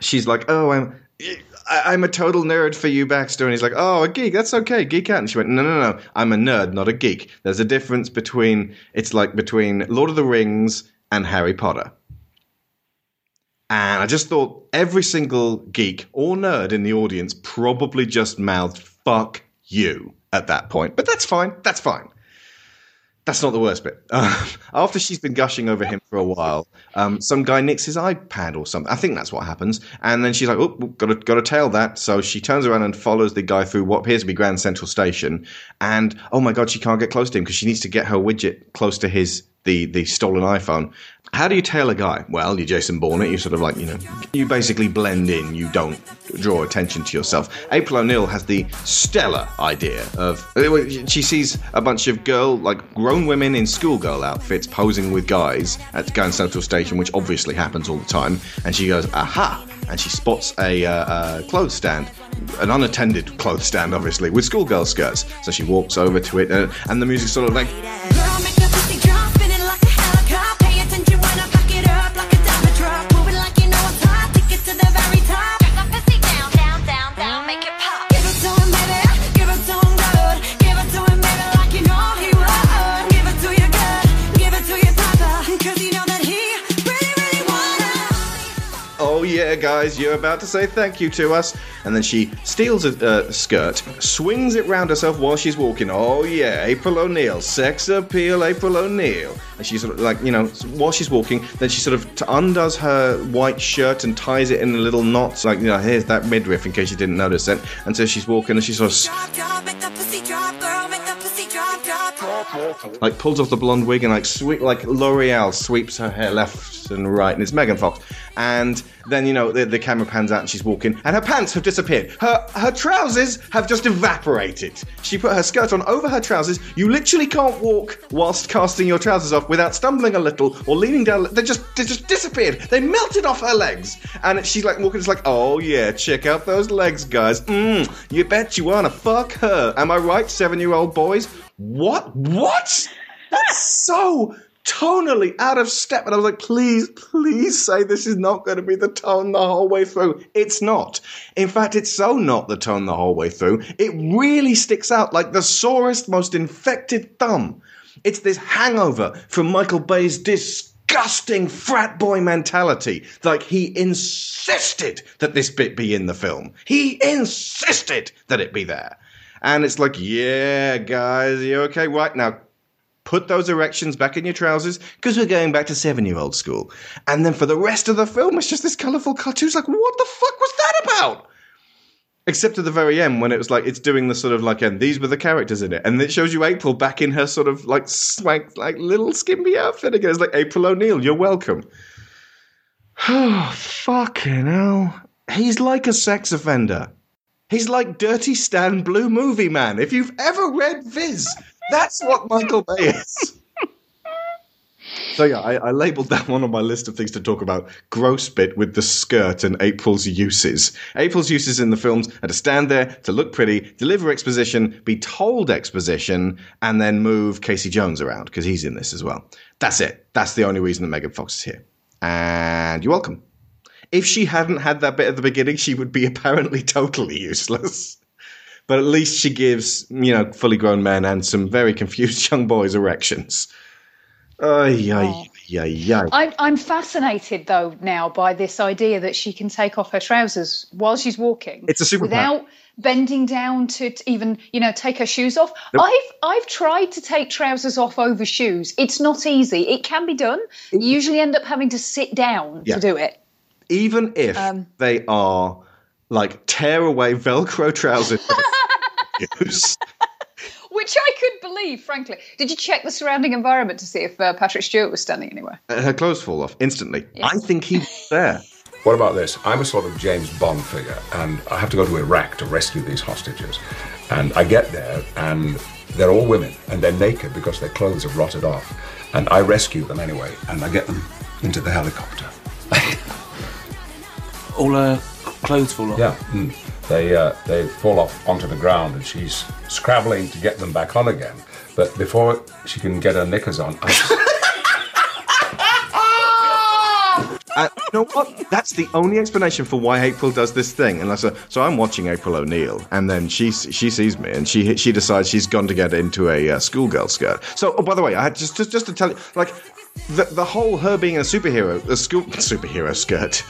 She's like, oh, I'm... I'm a total nerd for you, Baxter. And he's like, oh, a geek. That's okay. Geek out. And she went, no, no, no. I'm a nerd, not a geek. There's a difference between, it's like between Lord of the Rings and Harry Potter. And I just thought every single geek or nerd in the audience probably just mouthed, fuck you at that point. But that's fine. That's fine. That's not the worst bit. Uh, after she's been gushing over him for a while, um, some guy nicks his iPad or something. I think that's what happens. And then she's like, oh, gotta, gotta tail that. So she turns around and follows the guy through what appears to be Grand Central Station. And, oh, my God, she can't get close to him because she needs to get her widget close to his the the stolen iPhone. How do you tail a guy? Well, you Jason Bourne it. You sort of like, you know, you basically blend in. You don't draw attention to yourself. April O'Neil has the stellar idea of, she sees a bunch of girl, like grown women in schoolgirl outfits posing with guys at the Grand Central Station, which obviously happens all the time. And she goes, aha. And she spots a uh, uh, clothes stand, an unattended clothes stand, obviously, with schoolgirl skirts. So she walks over to it uh, and the music's sort of like... Yeah, guys, you're about to say thank you to us. And then she steals a uh, skirt, swings it round herself while she's walking. Oh, yeah, April O'Neil. Sex appeal, April O'Neil. And she's sort of like, you know, while she's walking, then she sort of t- undoes her white shirt and ties it in a little knot. Like, you know, here's that midriff in case you didn't notice it. And so she's walking and she sort of... Drop, drop, make the pussy drop, girl, make the pussy drop, drop, drop. Like, pulls off the blonde wig and, like, sweep, like L'Oreal sweeps her hair left and right. And it's Megan Fox. And... then, you know, the, the camera pans out and she's walking and her pants have disappeared. Her her trousers have just evaporated. She put her skirt on over her trousers. You literally can't walk whilst casting your trousers off without stumbling a little or leaning down. They just they just disappeared. They melted off her legs. And she's like walking, it's like, oh yeah, check out those legs, guys. Mmm, you bet you wanna fuck her. Am I right, seven-year-old boys? What? What? That's so... tonally out of step, and I was like, please, please say this is not going to be the tone the whole way through. It's not. In fact, it's so not the tone the whole way through. It really sticks out like the sorest, most infected thumb. It's this hangover from Michael Bay's disgusting frat boy mentality. Like, he insisted that this bit be in the film. He insisted that it be there. And it's like, yeah, guys, you okay? Right now, put those erections back in your trousers because we're going back to seven-year-old school. And then for the rest of the film, it's just this colourful cartoon. It's like, what the fuck was that about? Except at the very end when it was like, it's doing the sort of like, and these were the characters in it. And it shows you April back in her sort of like swank, like little skimby outfit again. It's like, April O'Neil, you're welcome. Oh, fucking hell. He's like a sex offender. He's like Dirty Stan Blue Movie Man. If you've ever read Viz... that's what Michael Bay is. So yeah, I, I labelled that one on my list of things to talk about. Gross bit with the skirt and April's uses. April's uses in the films are to stand there, to look pretty, deliver exposition, be told exposition, and then move Casey Jones around, because he's in this as well. That's it. That's the only reason that Megan Fox is here. And you're welcome. If she hadn't had that bit at the beginning, she would be apparently totally useless. But at least she gives, you know, fully grown men and some very confused young boys erections. Ay, ay, ay, ay. I'm, I'm fascinated, though, now by this idea that she can take off her trousers while she's walking. It's a superpower. Without bending down to, to even, you know, take her shoes off. Nope. I've I've tried to take trousers off over shoes. It's not easy. It can be done. You usually end up having to sit down yeah. to do it. Even if um, they are... like tear away Velcro trousers. Which I could believe, frankly. Did you check the surrounding environment to see if uh, Patrick Stewart was standing anywhere? Uh, her clothes fall off instantly. Yeah. I think he was there. What about this? I'm a sort of James Bond figure, and I have to go to Iraq to rescue these hostages. And I get there, and they're all women, and they're naked because their clothes have rotted off. And I rescue them anyway, and I get them into the helicopter. all, uh... Clothes fall off. Yeah, mm. they uh, they fall off onto the ground, and she's scrabbling to get them back on again. But before she can get her knickers on, I just... uh, you know what? That's the only explanation for why April does this thing. And like, so I'm watching April O'Neil, and then she she sees me, and she she decides she's gone to get into a uh, schoolgirl skirt. So, oh, by the way, I had just just just to tell you, like, the the whole her being a superhero, a school superhero skirt.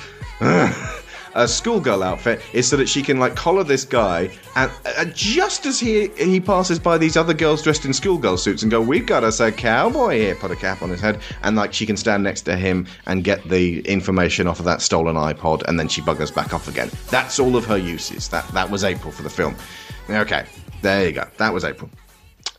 A schoolgirl outfit is so that she can like collar this guy, and uh, just as he he passes by these other girls dressed in schoolgirl suits and go, we've got us a cowboy here, put a cap on his head, and like she can stand next to him and get the information off of that stolen iPod, and then she buggers back off again. That's all of her uses. That that was April for the film. Okay, there you go. That was April.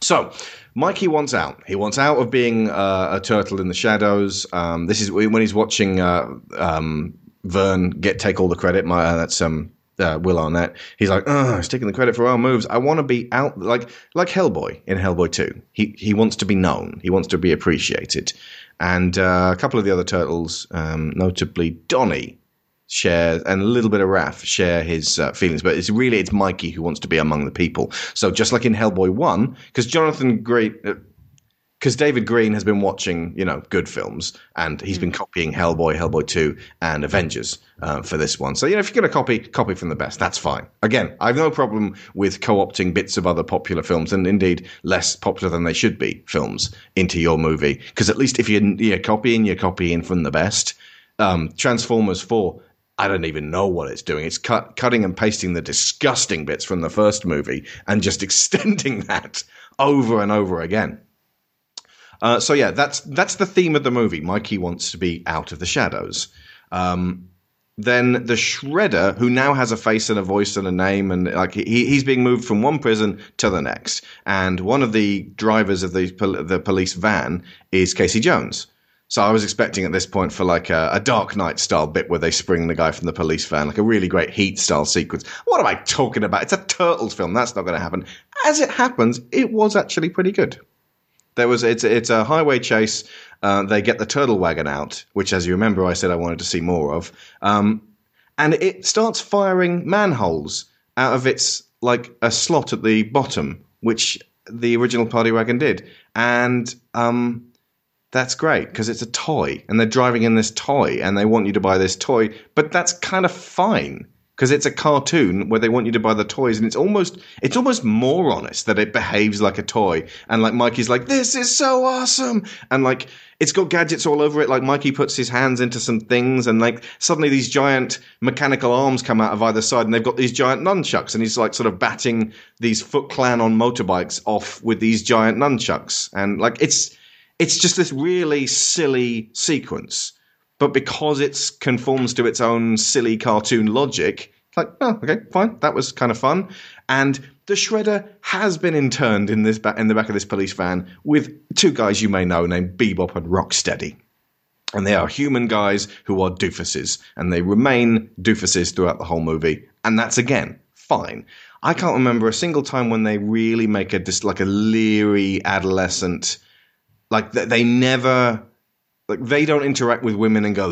So, Mikey wants out. He wants out of being uh, a turtle in the shadows. Um, this is when he's watching uh, um, Vern get take all the credit. My, uh, that's um, uh, Will Arnett. He's like, oh, he's taking the credit for our moves. I want to be out, like like Hellboy in Hellboy two. He he wants to be known. He wants to be appreciated. And uh, a couple of the other turtles, um, notably Donnie, share, and a little bit of Raph share his uh, feelings, but it's really it's Mikey who wants to be among the people. So just like in Hellboy one, because Jonathan Green, because uh, David Green has been watching, you know, good films, and he's mm. been copying Hellboy, Hellboy two, and Avengers uh, for this one. So, you know, if you're going to copy, copy from the best, that's fine. Again, I have no problem with co-opting bits of other popular films, and indeed less popular than they should be films, into your movie, because at least if you're, you're copying, you're copying from the best. Um, Transformers four, I don't even know what it's doing. It's cut, cutting and pasting the disgusting bits from the first movie and just extending that over and over again. Uh, so yeah, that's that's the theme of the movie. Mikey wants to be out of the shadows. Um, then the Shredder, who now has a face and a voice and a name, and like he he's being moved from one prison to the next. And one of the drivers of the the police van is Casey Jones. So I was expecting at this point for like a, a Dark Knight style bit where they spring the guy from the police van, like a really great Heat style sequence. What am I talking about? It's a Turtles film. That's not going to happen. As it happens, it was actually pretty good. There was it's it's a highway chase. Uh, they get the turtle wagon out, which, as you remember, I said I wanted to see more of. Um, and it starts firing manholes out of its like a slot at the bottom, which the original party wagon did, and um. That's great because it's a toy and they're driving in this toy and they want you to buy this toy. But that's kind of fine because it's a cartoon where they want you to buy the toys, and it's almost it's almost more honest that it behaves like a toy. And like Mikey's like, this is so awesome. And like it's got gadgets all over it. Like Mikey puts his hands into some things and like suddenly these giant mechanical arms come out of either side and they've got these giant nunchucks. And he's like sort of batting these Foot Clan on motorbikes off with these giant nunchucks. And like it's... It's just this really silly sequence, but because it conforms to its own silly cartoon logic, it's like, oh, okay, fine, that was kind of fun. And the Shredder has been interned in this ba- in the back of this police van with two guys you may know named Bebop and Rocksteady. And they are human guys who are doofuses, and they remain doofuses throughout the whole movie. And that's, again, fine. I can't remember a single time when they really make a just like a leery adolescent... Like they never, like they don't interact with women and go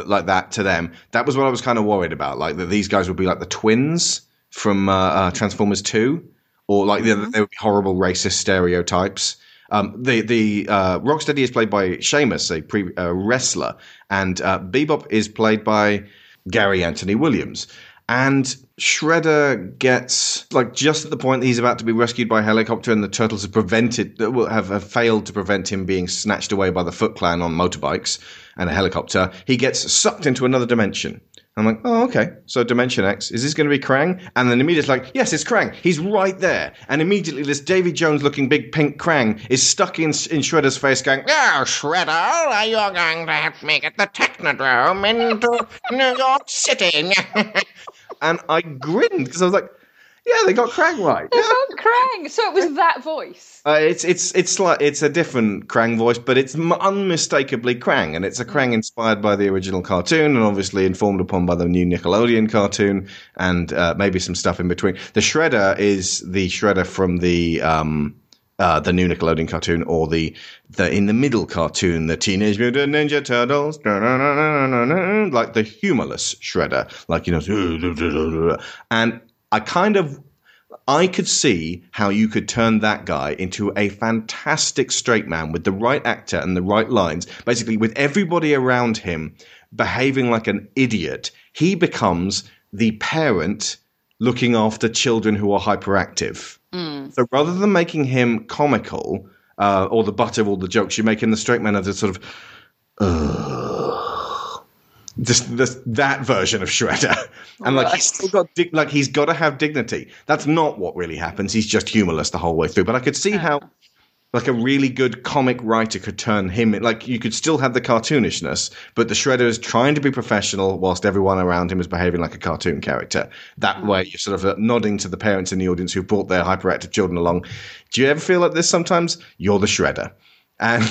ugh, like that to them. That was what I was kind of worried about. Like that these guys would be like the twins from uh, uh, Transformers two, or like mm-hmm. they, they would be horrible racist stereotypes. Um, the the uh, Rocksteady is played by Sheamus, a pre, uh, wrestler, and uh, Bebop is played by Gary Anthony Williams. And Shredder gets, like, just at the point that he's about to be rescued by a helicopter and the turtles have prevented, have, have failed to prevent him being snatched away by the Foot Clan on motorbikes and a helicopter, he gets sucked into another dimension. I'm like, oh, okay, so Dimension X, is this going to be Krang? And then immediately it's like, yes, it's Krang, he's right there. And immediately this Davy Jones-looking big pink Krang is stuck in, in Shredder's face going, oh, Shredder, are you going to have me at the Technodrome into New York City? And I grinned because I was like, yeah, they got Krang right. They yeah. got Krang. So it was that voice. Uh, it's it's it's like it's a different Krang voice, but it's unmistakably Krang, and it's a Krang inspired by the original cartoon, and obviously informed upon by the new Nickelodeon cartoon, and uh, maybe some stuff in between. The Shredder is the Shredder from the um, uh, the new Nickelodeon cartoon, or the the in the middle cartoon, the Teenage Mutant Ninja Turtles, like the humorless Shredder, like you know, and. I kind of, I could see how you could turn that guy into a fantastic straight man with the right actor and the right lines. Basically, with everybody around him behaving like an idiot, he becomes the parent looking after children who are hyperactive. Mm. So rather than making him comical uh, or the butt of all the jokes, you make him the straight man as a sort of... Uh, This, this, that version of Shredder, and like he's still got dig- like he's got to have dignity. That's not what really happens. He's just humorless the whole way through. But I could see how like a really good comic writer could turn him, like you could still have the cartoonishness, but the Shredder is trying to be professional whilst everyone around him is behaving like a cartoon character. That mm. way you're sort of nodding to the parents in the audience who brought their hyperactive children along. Do you ever feel like this sometimes? You're the Shredder. And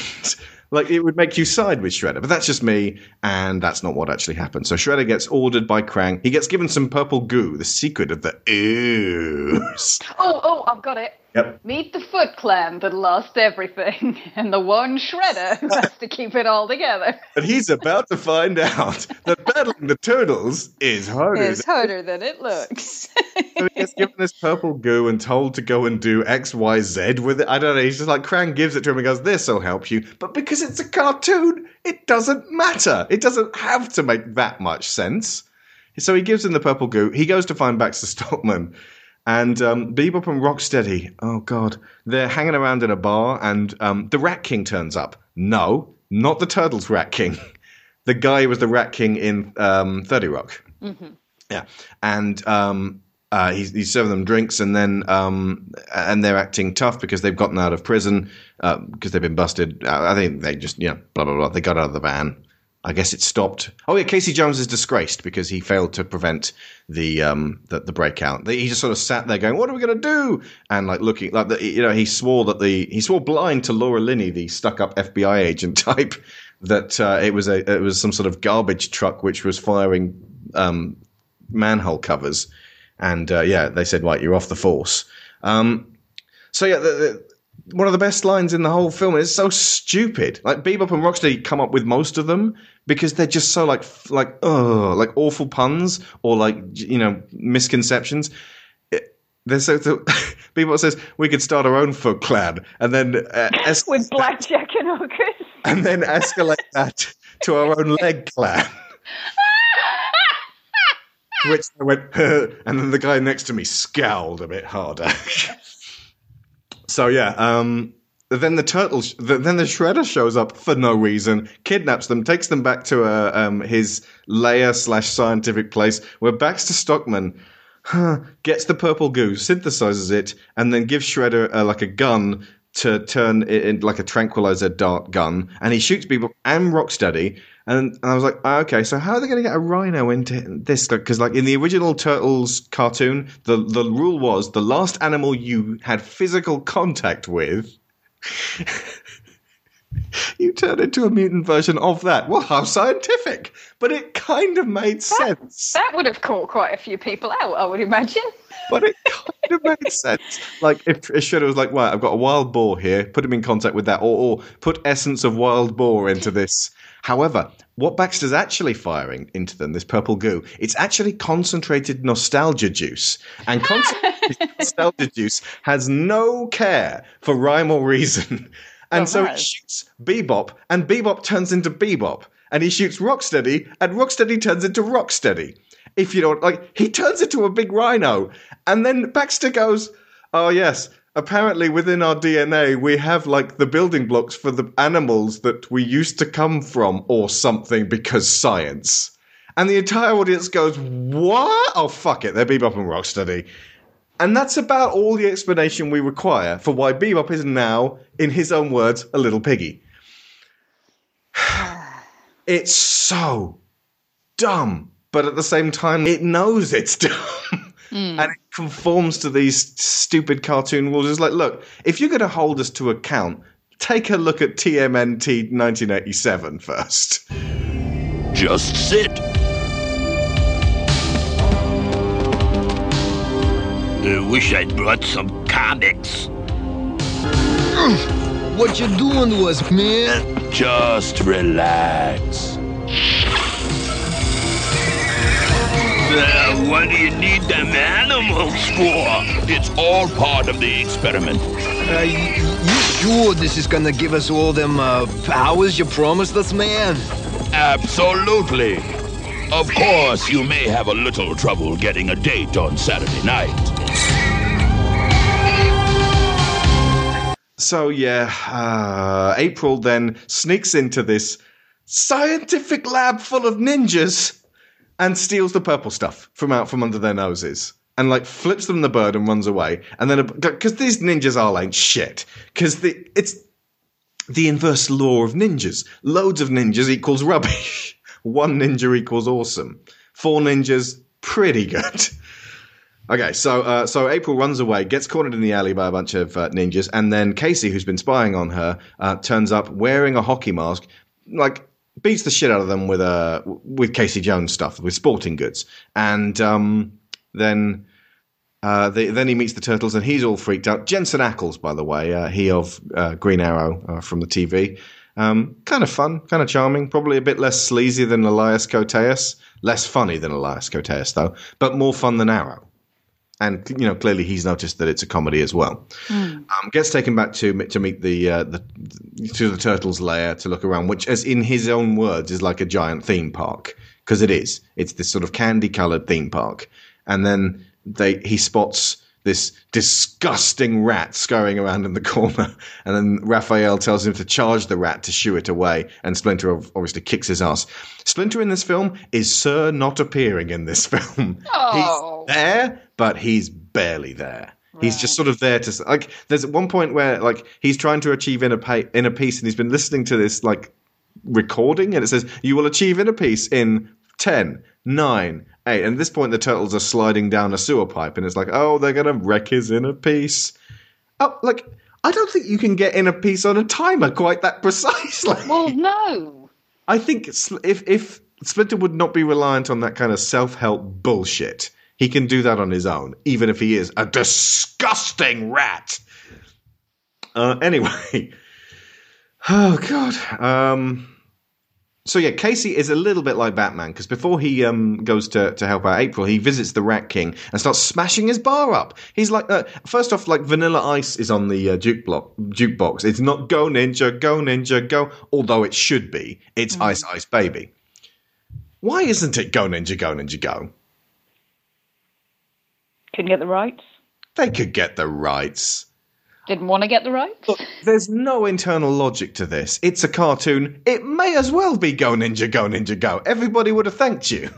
like it would make you side with Shredder, but that's just me, and that's not what actually happened. So Shredder gets ordered by Krang. He gets given some purple goo, the secret of the ooze. Oh, oh, I've got it. Yep. Meet the Foot Clan that lost everything, and the one Shredder who has to keep it all together. But he's about to find out that battling the turtles is harder. Is harder than it looks. So he gets given this purple goo and told to go and do X, Y, Z with it. I don't know. He's just like, Krang gives it to him and goes, "This will help you." But because it's a cartoon, it doesn't matter. It doesn't have to make that much sense. So he gives him the purple goo. He goes to find Baxter Stockman. And um, Bebop and Rocksteady, oh, God, they're hanging around in a bar, and um, the Rat King turns up. No, not the Turtles Rat King. The guy was the Rat King in um, thirty Rock. Mm-hmm. Yeah. And um, uh, he's, he's serving them drinks, and then um, and they're acting tough because they've gotten out of prison uh, because they've been busted. I think they just, you know, blah, blah, blah. They got out of the van. I guess it stopped. Oh, yeah, Casey Jones is disgraced because he failed to prevent the um the, the breakout. He just sort of sat there going, "What are we going to do?" And like looking like the, you know, he swore that the he swore blind to Laura Linney, the stuck-up F B I agent type, that uh, it was a it was some sort of garbage truck which was firing um manhole covers, and uh, yeah, they said, "Right, you're off the force." Um, so yeah. The, the, One of the best lines in the whole film is so stupid. Like Bebop and Rocksteady come up with most of them because they're just so like, like, oh, like awful puns or like, you know, misconceptions. It, they're so, so Bebop says we could start our own Foot Clan, and then uh, es- with blackjack and hookers, and then escalate that to our own leg clan. Which I went, and then the guy next to me scowled a bit harder. So yeah, um, then the turtle, sh- then the Shredder shows up for no reason, kidnaps them, takes them back to uh, um, his lair slash scientific place where Baxter Stockman huh, gets the purple goo, synthesizes it, and then gives Shredder uh, like a gun to turn it in, like a tranquilizer dart gun, and he shoots people and Rocksteady. And, and I was like, oh, okay, so how are they going to get a rhino into this? Because, like, in the original Turtles cartoon, the, the rule was the last animal you had physical contact with, you turned into a mutant version of that. Well, how scientific! But it kind of made that, sense. That would have caught quite a few people out, I would imagine. But it kind of made sense. Like, if, if Shredder was like, right, well, I've got a wild boar here, put him in contact with that, or, or put essence of wild boar into this. However, what Baxter's actually firing into them, this purple goo, it's actually concentrated nostalgia juice. And concentrated nostalgia juice has no care for rhyme or reason. And oh, so nice. It shoots Bebop, and Bebop turns into Bebop. And he shoots Rocksteady, and Rocksteady turns into Rocksteady. If you don't, like, he turns into a big rhino. And then Baxter goes, oh, yes. Apparently, within our D N A, we have, like, the building blocks for the animals that we used to come from or something because science. And the entire audience goes, what? Oh, fuck it. They're Bebop and Rocksteady. And that's about all the explanation we require for why Bebop is now, in his own words, a little piggy. It's so dumb. But at the same time, it knows it's dumb. Mm. And it conforms to these stupid cartoon rules. It's like, look, if you're going to hold us to account, take a look at T M N T nineteen eighty-seven first. Just sit. I wish I'd brought some comics. What you doing to us, man? Just relax. Uh, what do you need them animals for? It's all part of the experiment. Uh, you, you sure this is gonna give us all them uh, powers you promised us, man? Absolutely. Of course, you may have a little trouble getting a date on Saturday night. So, yeah, uh, April then sneaks into this scientific lab full of ninjas and steals the purple stuff from out from under their noses. and like flips them the bird and runs away. And then, because these ninjas are like shit, because the it's the inverse law of ninjas. Loads of ninjas equals rubbish. One ninja equals awesome. Four ninjas, pretty good. Okay, so uh, so April runs away, gets cornered in the alley by a bunch of uh, ninjas, and then Casey, who's been spying on her, uh, turns up wearing a hockey mask, like beats the shit out of them with a uh, with Casey Jones stuff, with sporting goods, and um, then uh, they, then he meets the turtles, and he's all freaked out. Jensen Ackles, by the way, uh, he of uh, Green Arrow uh, from the T V. Um, kind of fun, kind of charming, probably a bit less sleazy than Elias Koteas, less funny than Elias Koteas though, but more fun than Arrow. And, you know, clearly he's noticed that it's a comedy as well. Mm. Um, gets taken back to to meet the, uh, the to the Turtles lair to look around, which, as in his own words, is like a giant theme park, because it is. It's this sort of candy-coloured theme park. And then they he spots this disgusting rat scurrying around in the corner. And then Raphael tells him to charge the rat to shoo it away. And Splinter obviously kicks his ass. Splinter in this film is Sir not appearing in this film. Oh. He's there, but he's barely there. Right. He's just sort of there to, like, there's at one point where, like, he's trying to achieve inner, pa- inner peace, and he's been listening to this, like, recording, and it says, you will achieve inner peace in ten, nine, eight. And at this point, the turtles are sliding down a sewer pipe, and it's like, oh, they're going to wreck his inner peace. Oh, like, I don't think you can get inner peace on a timer quite that precisely. Well, no. I think if, if Splinter would not be reliant on that kind of self-help bullshit, he can do that on his own, even if he is a disgusting rat. Uh, anyway. Oh, God. Um, so, yeah, Casey is a little bit like Batman, because before he um, goes to, to help out April, he visits the Rat King and starts smashing his bar up. He's like, uh, first off, like, Vanilla Ice is on the uh, juke block, jukebox. It's not Go Ninja, Go Ninja, Go, although it should be. It's mm-hmm. Ice Ice Baby. Why isn't it Go Ninja, Go Ninja, Go? Couldn't get the rights? They could get the rights. Didn't want to get the rights? Look, there's no internal logic to this. It's a cartoon. It may as well be Go Ninja, Go Ninja, Go. Everybody would have thanked you.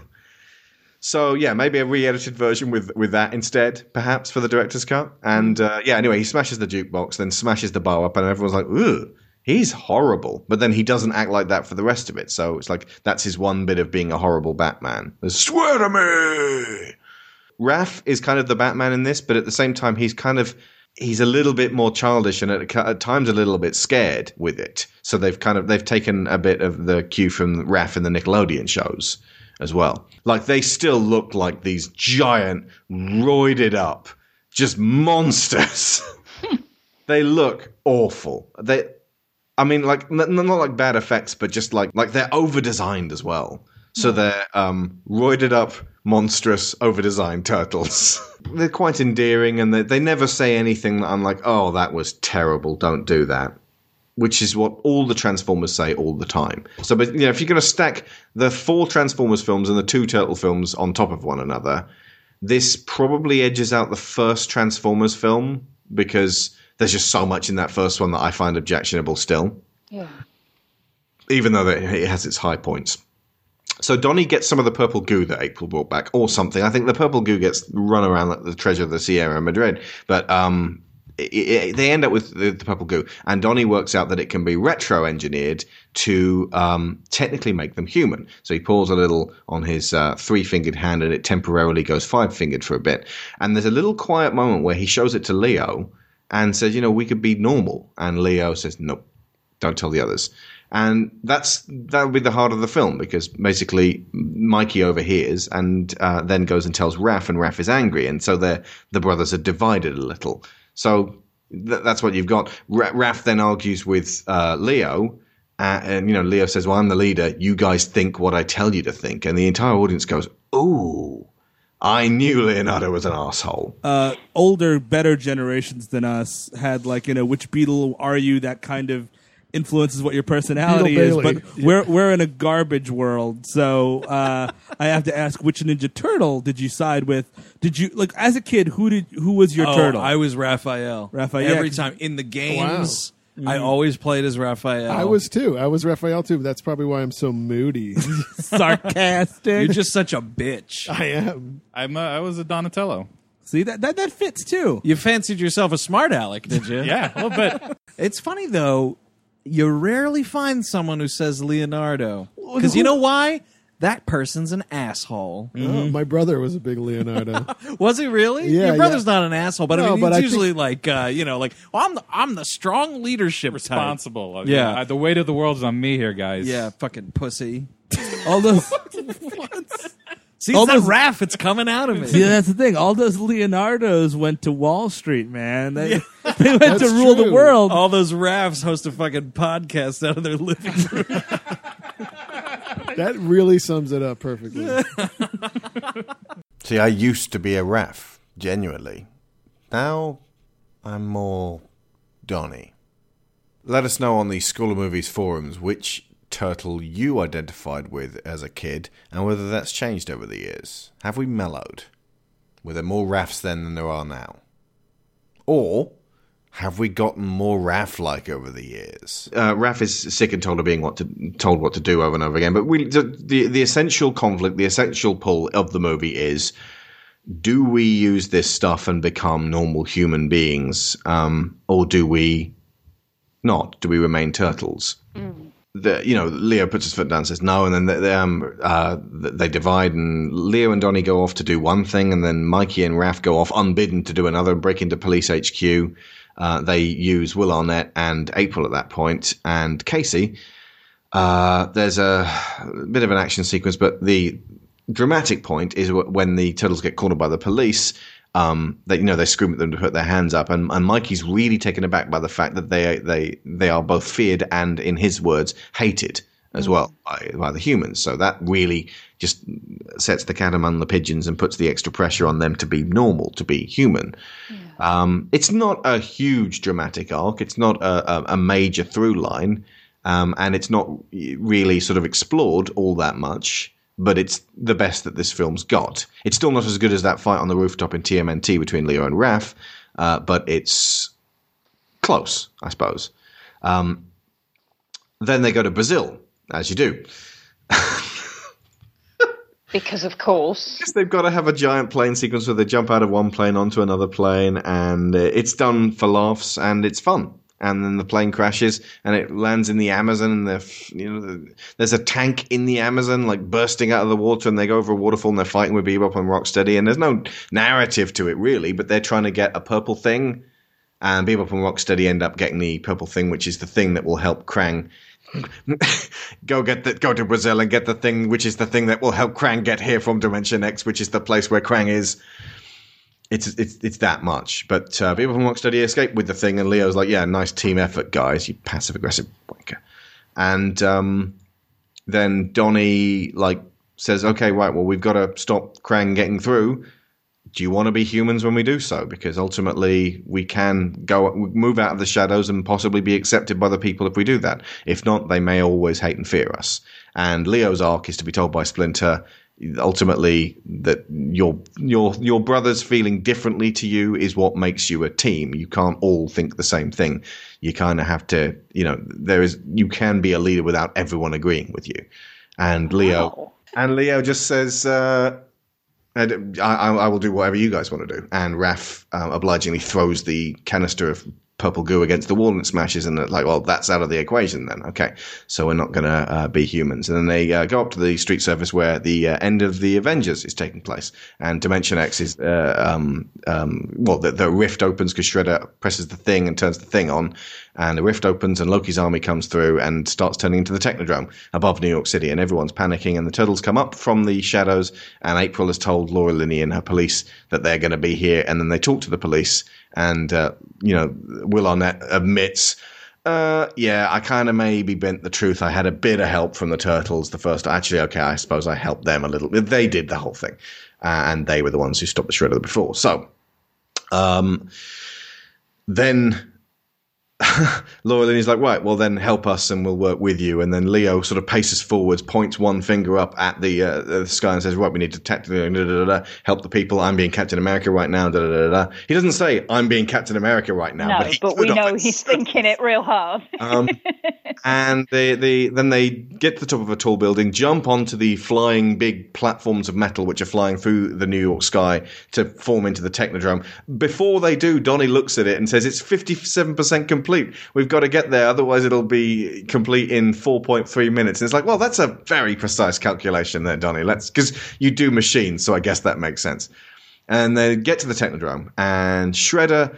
So, yeah, maybe a re-edited version with, with that instead, perhaps, for the director's cut. And, uh, yeah, anyway, he smashes the jukebox, then smashes the bar up, and everyone's like, ooh, he's horrible. But then he doesn't act like that for the rest of it. So it's like, that's his one bit of being a horrible Batman. There's, swear to me! Raph is kind of the Batman in this, but at the same time, he's kind of, he's a little bit more childish and at, at times a little bit scared with it. So they've kind of, they've taken a bit of the cue from Raph in the Nickelodeon shows as well. Like, they still look like these giant, roided up, just monsters. They look awful. They, I mean, like, not like bad effects, but just like, like they're over-designed as well. So they're um, roided up, monstrous, over-designed turtles. They're quite endearing, and they, they never say anything that I'm like, oh, that was terrible, don't do that. Which is what all the Transformers say all the time. So, but, you know, if you're going to stack the four Transformers films and the two Turtle films on top of one another, this probably edges out the first Transformers film, because there's just so much in that first one that I find objectionable still. Yeah. Even though it has its high points. So Donnie gets some of the purple goo that April brought back or something. I think the purple goo gets run around like the treasure of the Sierra Madre. But um, it, it, they end up with the, the purple goo. And Donnie works out that it can be retro-engineered to um, technically make them human. So he pours a little on his uh, three-fingered hand, and it temporarily goes five-fingered for a bit. And there's a little quiet moment where he shows it to Leo and says, you know, we could be normal. And Leo says, no, don't tell the others. And that's that'll be the heart of the film, because basically Mikey overhears and uh, then goes and tells Raph, and Raph is angry, and so the brothers are divided a little. So th- that's what you've got. R- Raph then argues with uh, Leo, uh, and you know Leo says, "Well, I'm the leader. You guys think what I tell you to think," and the entire audience goes, "Ooh." I knew Leonardo was an asshole. Uh, older, better generations than us had, like, you know, which Beatle are you? That kind of influences what your personality is, but we're we're in a garbage world. So uh, I have to ask, which Ninja Turtle did you side with? Did you like as a kid? Who did who was your oh, turtle? I was Raphael. Raphael. Every time in the games, wow. mm-hmm. I always played as Raphael. I was too. I was Raphael too. But that's probably why I'm so moody, sarcastic. You're just such a bitch. I am. I'm. A, I was a Donatello. See, that, that that fits, too. You fancied yourself a smart aleck, did you? Yeah, a little bit. It's funny, though. You rarely find someone who says Leonardo. Because you know why? That person's an asshole. Mm-hmm. Oh, my brother was a big Leonardo. Was he really? Yeah, your brother's yeah. not an asshole, but no, I mean, but it's I usually think... like uh, you know, like well, I'm the I'm the strong leadership responsible. Type. Yeah, uh, the weight of the world's on me here, guys. Yeah, fucking pussy. All those. What? See, it's all that those... Raph, it's coming out of me. Yeah, that's the thing. All those Leonardos went to Wall Street, man. They, yeah. they went that's to rule true. the world. All those Raphs host a fucking podcast out of their living room. That really sums it up perfectly. See, I used to be a Raph, genuinely. Now, I'm more Donnie. Let us know on the School of Movies forums which turtle you identified with as a kid and whether that's changed over the years. Have we mellowed? Were there more Raphs then than there are now? Or... have we gotten more Raph-like over the years? Uh, Raph is sick and told of being what to, told what to do over and over again. But we, the, the the essential conflict, the essential pull of the movie is, do we use this stuff and become normal human beings, um, or do we not? Do we remain turtles? Mm. The, you know, Leo puts his foot down and says no, and then they, they, um, uh, they divide, and Leo and Donnie go off to do one thing, and then Mikey and Raph go off unbidden to do another and break into police H Q. Uh, they use Will Arnett and April at that point, and Casey. Uh, there's a bit of an action sequence, but the dramatic point is when the turtles get cornered by the police. Um, they, you know, they scream at them to put their hands up, and, and Mikey's really taken aback by the fact that they they they are both feared and, in his words, hated as well by, by the humans. So that really just sets the cat among the pigeons and puts the extra pressure on them to be normal, to be human. Yeah. Um, it's not a huge dramatic arc. It's not a, a, a major through line. Um, and it's not really sort of explored all that much, but it's the best that this film's got. It's still not as good as that fight on the rooftop in T M N T between Leo and Raph, uh, but it's close, I suppose. Um, then they go to Brazil, as you do. Because, of course. Yes, they've got to have a giant plane sequence where they jump out of one plane onto another plane, and it's done for laughs, and it's fun. And then the plane crashes, and it lands in the Amazon, and they're, you know, there's a tank in the Amazon, like, bursting out of the water, and they go over a waterfall, and they're fighting with Bebop and Rocksteady, and there's no narrative to it, really, but they're trying to get a purple thing, and Bebop and Rocksteady end up getting the purple thing, which is the thing that will help Krang go get the, go to Brazil and get the thing, which is the thing that will help Krang get here from Dimension X, which is the place where Krang is. It's it's it's that much. But uh, people from Rocksteady escape with the thing, and Leo's like, "Yeah, nice team effort, guys. You passive aggressive wanker." And um, then Donnie like says, "Okay, right. Well, we've got to stop Krang getting through. Do you want to be humans when we do so? Because ultimately we can go move out of the shadows and possibly be accepted by the people if we do that. If not, they may always hate and fear us." And Leo's arc is to be told by Splinter, ultimately, that your your your brother's feeling differently to you is what makes you a team. You can't all think the same thing. You kind of have to, you know, there is you can be a leader without everyone agreeing with you. And Leo, wow. and Leo just says, uh, I, I will do whatever you guys want to do. And Raph um, obligingly throws the canister of purple goo against the wall and it smashes. And it's like, well, that's out of the equation then. Okay, so we're not going to uh, be humans. And then they uh, go up to the street surface where the uh, end of the Avengers is taking place. And Dimension X is, uh, um, um, well, the, the rift opens because Shredder presses the thing and turns the thing on. And the rift opens and Loki's army comes through and starts turning into the Technodrome above New York City. And everyone's panicking. And the turtles come up from the shadows. And April has told Laura Linney and her police that they're going to be here. And then they talk to the police. And, uh, you know, Will Arnett admits, uh, yeah, I kind of maybe bent the truth. I had a bit of help from the turtles the first. Actually, okay, I suppose I helped them a little bit. They did the whole thing. Uh, and they were the ones who stopped the Shredder before. So um, then... Laura Linney's like, right, well then help us and we'll work with you. And then Leo sort of paces forwards, points one finger up at the, uh, the sky and says, right, we need to attack, da, da, da, da, help the people. I'm being Captain America right now. Da, da, da, da. He doesn't say, I'm being Captain America right now. No, but, he but we know he's thinking it real hard. um, and they, they, then they get to the top of a tall building, jump onto the flying big platforms of metal which are flying through the New York sky to form into the Technodrome. Before they do, Donnie looks at it and says, it's fifty-seven percent complete. Complete. We've got to get there, otherwise it'll be complete in four point three minutes. And it's like, well, that's a very precise calculation there, Donnie. Let's, because you do machines, so I guess that makes sense. And they get to the Technodrome, and Shredder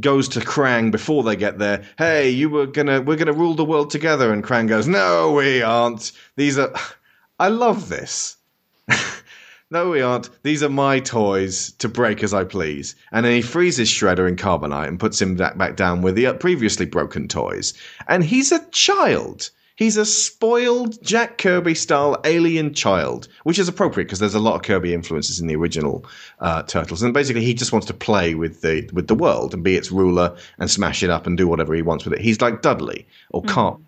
goes to Krang before they get there. Hey, you were gonna, we're gonna rule the world together. And Krang goes, no, we aren't. These are, I love this. No, we aren't. These are my toys to break as I please. And then he freezes Shredder in carbonite and puts him back down with the previously broken toys. And he's a child. He's a spoiled Jack Kirby-style alien child, which is appropriate because there's a lot of Kirby influences in the original uh, Turtles. And basically, he just wants to play with the with the world and be its ruler and smash it up and do whatever he wants with it. He's like Dudley or mm-hmm. Carp.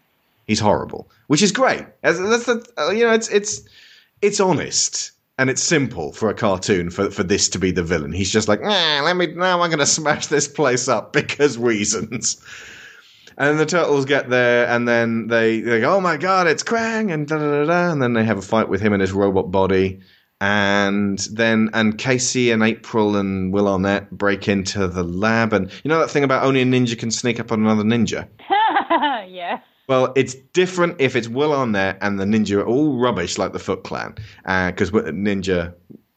He's horrible, which is great. That's, that's the, you know, it's it's it's honest. And it's simple for a cartoon for, for this to be the villain. He's just like, nah, let me, now I'm going to smash this place up because reasons. And the Turtles get there and then they, they go, oh my God, it's Krang and da da da da. And then they have a fight with him and his robot body. And then, and Casey and April and Will Arnett break into the lab. And you know that thing about only a ninja can sneak up on another ninja? Yeah. Well, it's different if it's Will Arnett and the ninja are all rubbish like the Foot Clan, because uh, ninja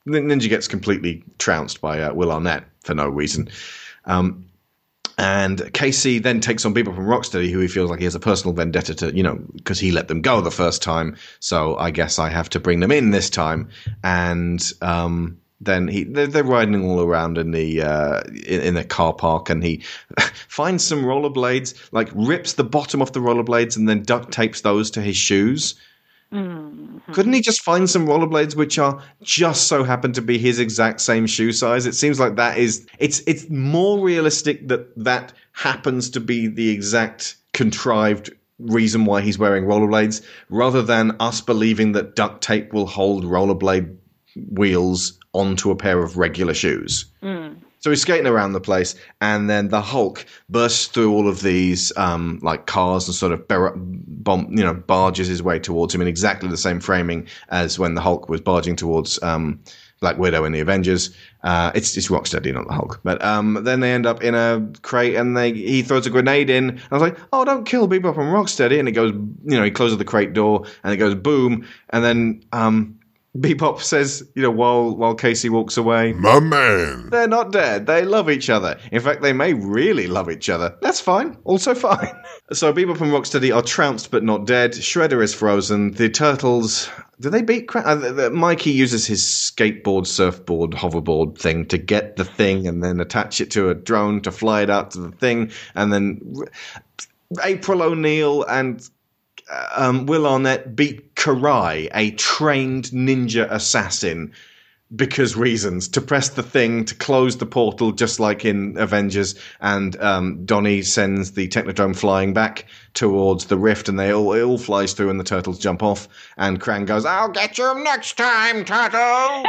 ninja gets completely trounced by uh, Will Arnett for no reason. Um, and Casey then takes on Bebop from Rocksteady, who he feels like he has a personal vendetta to, you know, because he let them go the first time. So I guess I have to bring them in this time. And um, then he they're, they're riding all around in the uh, in, in the car park, and he finds some rollerblades, like rips the bottom off the rollerblades and then duct tapes those to his shoes. Mm-hmm. Couldn't he just find some rollerblades which are just so happen to be his exact same shoe size? It seems like that is it's it's more realistic that that happens to be the exact contrived reason why he's wearing rollerblades, rather than us believing that duct tape will hold rollerblade wheels onto a pair of regular shoes. Mm. So he's skating around the place, and then the Hulk bursts through all of these um, like cars and sort of bar- bomb, you know, barges his way towards him in exactly the same framing as when the Hulk was barging towards um, Black Widow in the Avengers. Uh, it's it's Rocksteady, not the Hulk. But um, then they end up in a crate, and they he throws a grenade in. And I was like, oh, don't kill Bebop and Rocksteady. And it goes, you know, he closes the crate door, and it goes boom, and then. Um, Bebop says, you know, while while Casey walks away, my man, they're not dead. They love each other. In fact, they may really love each other. That's fine. Also fine. So Bebop and Rocksteady are trounced but not dead. Shredder is frozen. The Turtles... Do they beat Krang? Uh, Mikey uses his skateboard, surfboard, hoverboard thing to get the thing and then attach it to a drone to fly it out to the thing. And then April O'Neil and... Um, Will Arnett beat Karai, a trained ninja assassin, because reasons, to press the thing to close the portal, just like in Avengers. And um, Donnie sends the Technodrome flying back towards the rift, and they all it all flies through, and the Turtles jump off. And Krang goes, "I'll get you next time, Turtles."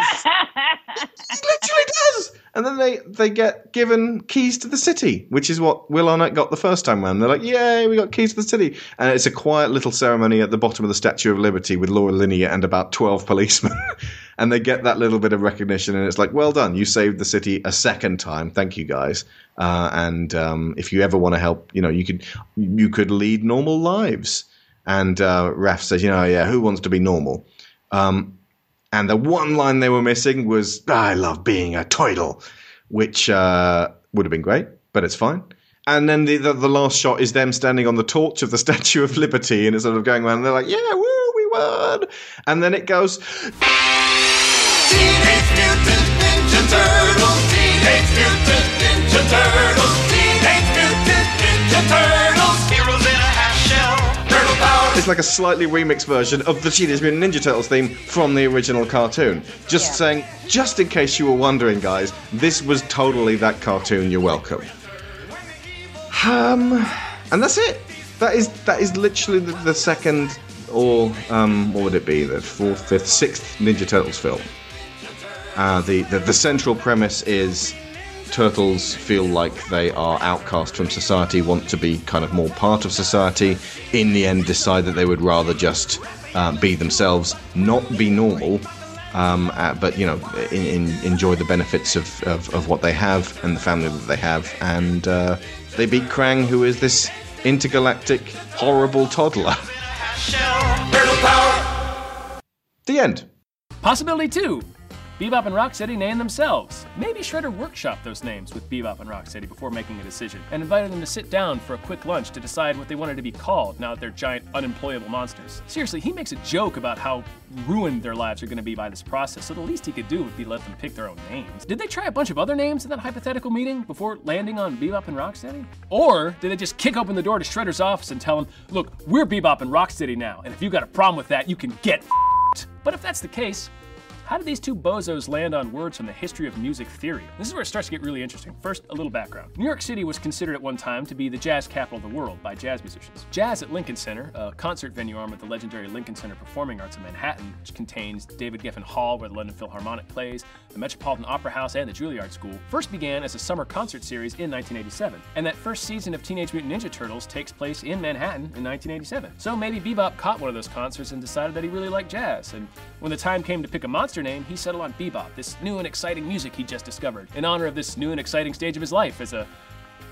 He literally does. And then they, they get given keys to the city, which is what Will Arnett got the first time round. They're like, yay, we got keys to the city. And it's a quiet little ceremony at the bottom of the Statue of Liberty with Laura Linney and about twelve policemen. And they get that little bit of recognition. And it's like, well done. You saved the city a second time. Thank you, guys. Uh, and um, if you ever want to help, you know, you could, you could lead normal lives. And uh, Raph says, you know, yeah, who wants to be normal? Um And the one line they were missing was, I love being a turtle, which uh, would have been great, but it's fine. And then the, the the last shot is them standing on the torch of the Statue of Liberty, and it's sort of going around, and they're like, yeah, woo, we won. And then it goes, Teenage Mutant Ninja Turtles, Teenage Mutant Ninja Turtles, Teenage Mutant Ninja Turtles, heroes in a half shell, turtle power. It's like a slightly remixed version of the Teenage Mutant Ninja Turtles theme from the original cartoon. Just yeah. saying, just in case you were wondering, guys, this was totally that cartoon, you're welcome. Um, And that's it. That is that is literally the, the second, or um, what would it be, the fourth, fifth, sixth Ninja Turtles film. Uh, the, the the central premise is turtles feel like they are outcast from society, want to be kind of more part of society, in the end decide that they would rather just uh, be themselves, not be normal, um, uh, but, you know, in, in, enjoy the benefits of, of, of what they have and the family that they have. And uh, they beat Krang, who is this intergalactic, horrible toddler. The end. Possibility two. Bebop and Rocksteady named themselves. Maybe Shredder workshopped those names with Bebop and Rocksteady before making a decision, and invited them to sit down for a quick lunch to decide what they wanted to be called now that they're giant, unemployable monsters. Seriously, he makes a joke about how ruined their lives are going to be by this process, so the least he could do would be let them pick their own names. Did they try a bunch of other names in that hypothetical meeting before landing on Bebop and Rocksteady? Or did they just kick open the door to Shredder's office and tell him, look, we're Bebop and Rocksteady now, and if you got a problem with that, you can get f***ed. But if that's the case, how did these two bozos land on words from the history of music theory? This is where it starts to get really interesting. First, a little background. New York City was considered at one time to be the jazz capital of the world by jazz musicians. Jazz at Lincoln Center, a concert venue arm at the legendary Lincoln Center Performing Arts in Manhattan, which contains David Geffen Hall, where the London Philharmonic plays, the Metropolitan Opera House, and the Juilliard School, first began as a summer concert series in nineteen eighty-seven. And that first season of Teenage Mutant Ninja Turtles takes place in Manhattan in nineteen eighty-seven. So maybe Bebop caught one of those concerts and decided that he really liked jazz. And when the time came to pick a monster name, he settled on Bebop, this new and exciting music he just discovered, in honor of this new and exciting stage of his life as a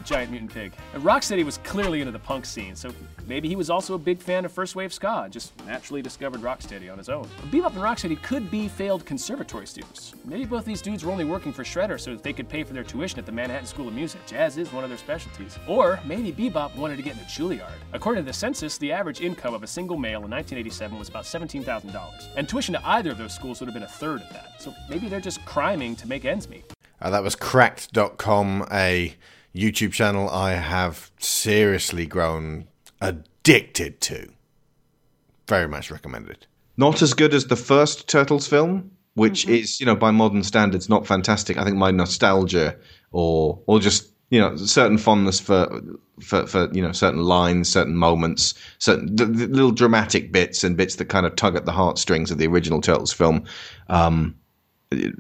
giant mutant pig. And Rocksteady was clearly into the punk scene, so maybe he was also a big fan of first wave ska, just naturally discovered Rocksteady on his own. But Bebop and Rocksteady could be failed conservatory students. Maybe both these dudes were only working for Shredder so that they could pay for their tuition at the Manhattan School of Music. Jazz is one of their specialties. Or maybe Bebop wanted to get into Juilliard. According to the census, the average income of a single male in nineteen eighty-seven was about seventeen thousand dollars, and tuition to either of those schools would have been a third of that. So maybe they're just criming to make ends meet. Uh, that was cracked dot com, a YouTube channel I have seriously grown addicted to. Very much recommended. Not as good as the first Turtles film, which mm-hmm. is, you know, by modern standards, not fantastic. I think my nostalgia or or just, you know, certain fondness for, for, for you know, certain lines, certain moments, certain the, the little dramatic bits and bits that kind of tug at the heartstrings of the original Turtles film, um,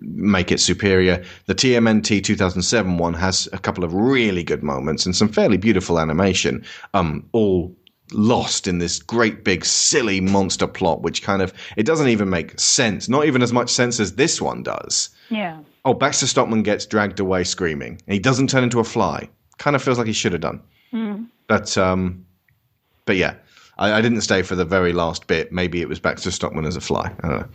make it superior. The T M N T two thousand seven one has a couple of really good moments and some fairly beautiful animation, um, all lost in this great big silly monster plot, which kind of, it doesn't even make sense, not even as much sense as this one does. Yeah. Oh, Baxter Stockman gets dragged away screaming, and he doesn't turn into a fly. Kind of feels like he should have done. Mm. But, um, but yeah, I, I didn't stay for the very last bit. Maybe it was Baxter Stockman as a fly. I don't know.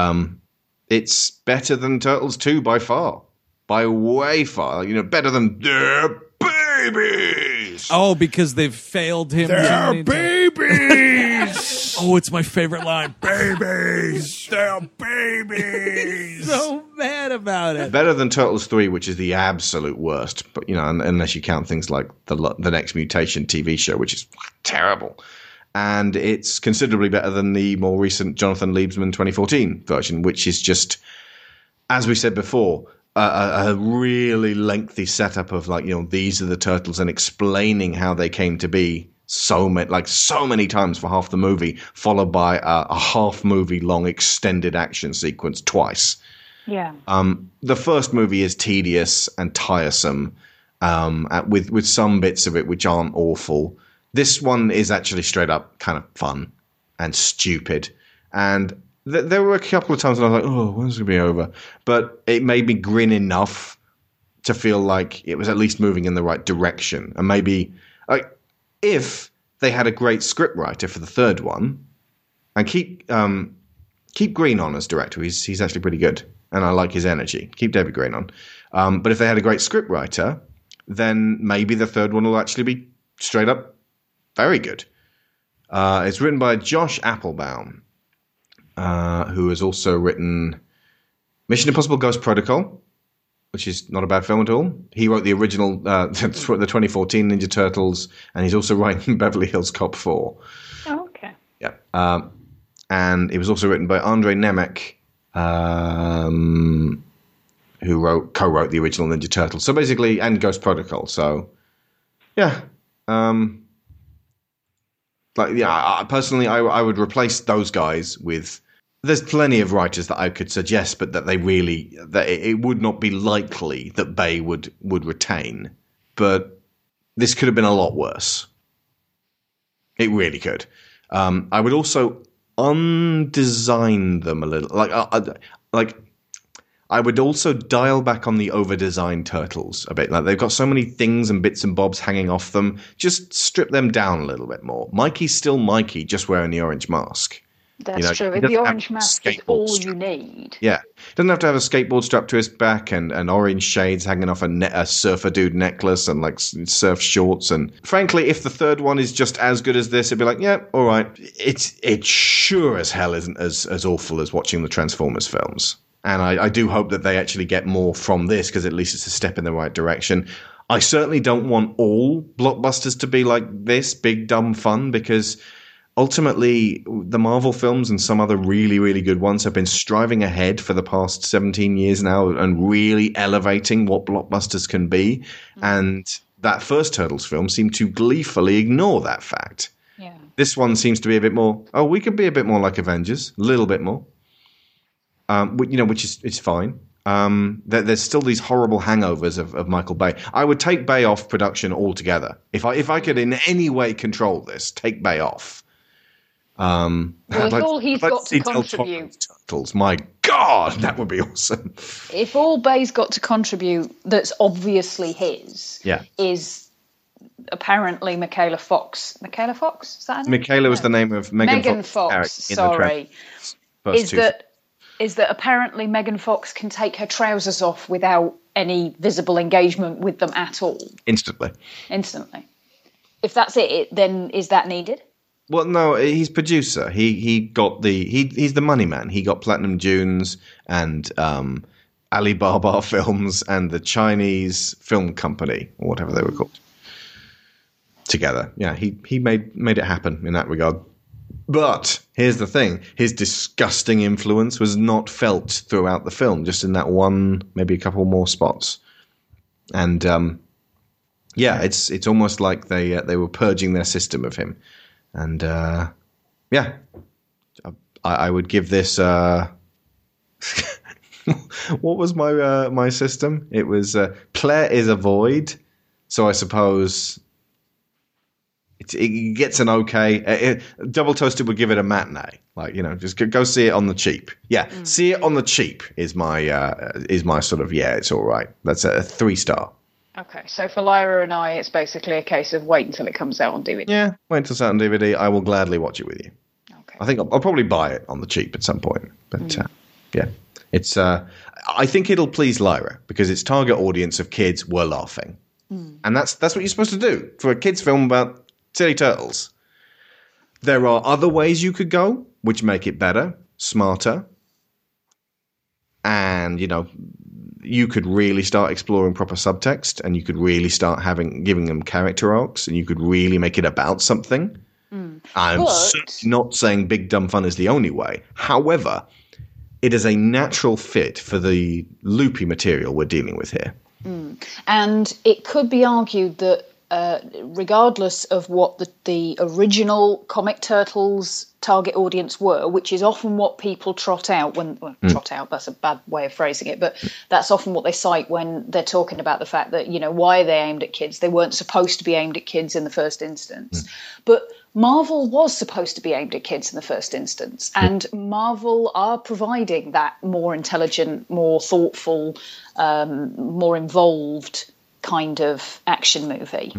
Um, It's better than Turtles two by far. By way far. You know, better than their babies. Oh, because they've failed him. Their babies. Oh, it's my favorite line. Babies. Their babies. So mad about it. Better than Turtles three, which is the absolute worst. But, you know, unless you count things like the the Next Mutation T V show, which is terrible. And it's considerably better than the more recent Jonathan Liebesman twenty fourteen version, which is just, as we said before, a, a really lengthy setup of, like, you know, these are the Turtles and explaining how they came to be so many, like so many times for half the movie, followed by a, a half movie long extended action sequence twice. Yeah. Um, the first movie is tedious and tiresome, um, at, with, with some bits of it which aren't awful. This one is actually straight up kind of fun and stupid. And th- there were a couple of times when I was like, oh, when's it going to be over? But it made me grin enough to feel like it was at least moving in the right direction. And maybe, like, if they had a great scriptwriter for the third one, and keep um, keep Green on as director. He's, he's actually pretty good, and I like his energy. Keep David Green on. Um, but if they had a great scriptwriter, then maybe the third one will actually be straight up very good. Uh, it's written by Josh Applebaum, uh, who has also written Mission Impossible Ghost Protocol, which is not a bad film at all. He wrote the original, uh, the twenty fourteen Ninja Turtles, and he's also writing Beverly Hills Cop four. Oh, okay. Yeah. Um, and it was also written by Andre Nemec, um, who wrote co-wrote the original Ninja Turtles. So basically, and Ghost Protocol. So, yeah. Um... Like, yeah, I, personally, I, I would replace those guys with. There's plenty of writers that I could suggest, but that they really that it, it would not be likely that Bay would would retain. But this could have been a lot worse. It really could. Um, I would also undesign them a little, like uh, like. I would also dial back on the over-designed turtles a bit. Like, they've got so many things and bits and bobs hanging off them. Just strip them down a little bit more. Mikey's still Mikey, just wearing the orange mask. That's you know, true. The orange mask is all strap. You need. Yeah. Doesn't have to have a skateboard strapped to his back and, and orange shades hanging off a, ne- a surfer dude necklace and like surf shorts. And frankly, if the third one is just as good as this, it'd be like, yeah, all right. It's, it sure as hell isn't as, as awful as watching the Transformers films. And I, I do hope that they actually get more from this, because at least it's a step in the right direction. I certainly don't want all blockbusters to be like this, big, dumb fun, because ultimately the Marvel films and some other really, really good ones have been striving ahead for the past seventeen years now and really elevating what blockbusters can be. Mm-hmm. And that first Turtles film seemed to gleefully ignore that fact. Yeah. This one seems to be a bit more, oh, we could be a bit more like Avengers, a little bit more. Um, you know, which is it's fine. Um, there, there's still these horrible hangovers of, of Michael Bay. I would take Bay off production altogether if I if I could in any way control this. Take Bay off. Um, well, if like, all he's got to contribute, Turtles. My God, that would be awesome. If all Bay's got to contribute, that's obviously his. Yeah, is apparently Michaela Fox. Michaela Fox is that? Her name? Michaela was no. the name of Megan, Megan Fox. Fox sorry, is two. that. Is that apparently Megan Fox can take her trousers off without any visible engagement with them at all. Instantly. Instantly. If that's it, then is that needed? Well, no, he's producer. He he got the he he's the money man. He got Platinum Dunes and um, Alibaba Films and the Chinese film company or whatever they were called together. Yeah, he he made made it happen in that regard. But here's the thing, his disgusting influence was not felt throughout the film, just in that one, maybe a couple more spots. And, um, yeah, it's it's almost like they uh, they were purging their system of him. And, uh, yeah, I, I would give this... Uh, what was my uh, my system? It was uh, Player is a void, so I suppose... It, it gets an okay. It, it, Double Toasted would give it a matinee, like you know, just go, go see it on the cheap. Yeah, mm. see it on the cheap is my uh, is my sort of yeah, it's all right. That's a three star. Okay, so for Lyra and I, it's basically a case of wait until it comes out on D V D. Yeah, wait until it's out on D V D. I will gladly watch it with you. Okay, I think I'll, I'll probably buy it on the cheap at some point. But mm. uh, yeah, it's. Uh, I think it'll please Lyra because its target audience of kids were laughing, mm. and that's that's what you're supposed to do for a kids film about. Silly Turtles. There are other ways you could go, which make it better, smarter. And, you know, you could really start exploring proper subtext and you could really start having giving them character arcs and you could really make it about something. Mm. I'm but... not saying big dumb fun is the only way. However, it is a natural fit for the loopy material we're dealing with here. Mm. And it could be argued that Uh, regardless of what the, the original comic Turtles target audience were, which is often what people trot out when well, mm. trot out, that's a bad way of phrasing it, but that's often what they cite when they're talking about the fact that, you know, why are they aimed at kids? They weren't supposed to be aimed at kids in the first instance. Mm. But Marvel was supposed to be aimed at kids in the first instance, and Marvel are providing that more intelligent, more thoughtful, um, more involved kind of action movie.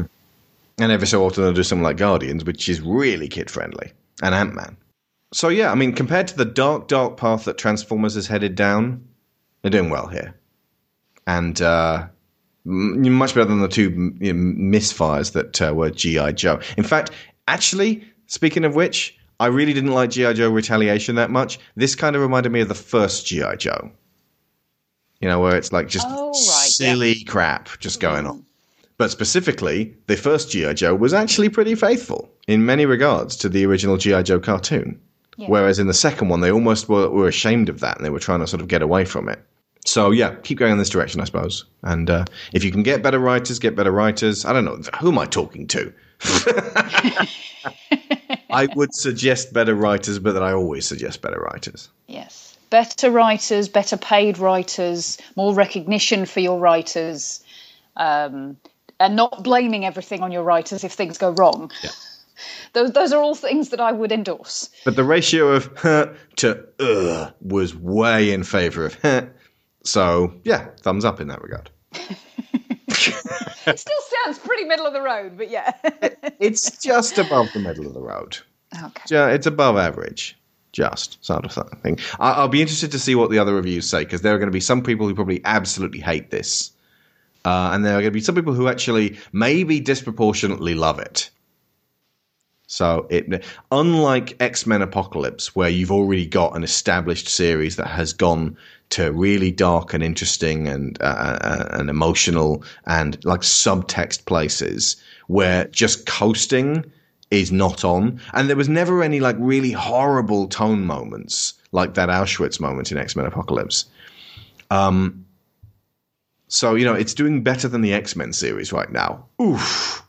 And every so often they'll do something like Guardians, which is really kid-friendly, and Ant-Man. So yeah, I mean, compared to the dark, dark path that Transformers is headed down, they're doing well here. And uh, much better than the two you know, misfires that uh, were G I Joe. In fact, actually, speaking of which, I really didn't like G I Joe Retaliation that much. This kind of reminded me of the first G I Joe. You know, where it's like just oh, right, silly yeah. crap just going on. But specifically, the first G I Joe was actually pretty faithful in many regards to the original G I Joe cartoon. Yeah. Whereas in the second one, they almost were, were ashamed of that and they were trying to sort of get away from it. So, yeah, keep going in this direction, I suppose. And uh, if you can get better writers, get better writers. I don't know. Who am I talking to? I would suggest better writers, but then I always suggest better writers. Yes. Better writers, better paid writers, more recognition for your writers, um, and not blaming everything on your writers if things go wrong. Yeah. Those, those are all things that I would endorse. But the ratio of huh to uh was way in favour of huh. So, yeah, thumbs up in that regard. It still sounds pretty middle of the road, but yeah. It's just above the middle of the road. Okay. It's above average. Just sort of thing. I'll be interested to see what the other reviews say, because there are going to be some people who probably absolutely hate this. Uh, and there are going to be some people who actually maybe disproportionately love it. So, it unlike X-Men Apocalypse, where you've already got an established series that has gone to really dark and interesting and uh, and emotional and like subtext places, where just coasting is not on. And there was never any like really horrible tone moments like that Auschwitz moment in X-Men Apocalypse. Um, so, you know, it's doing better than the X-Men series right now. Oof.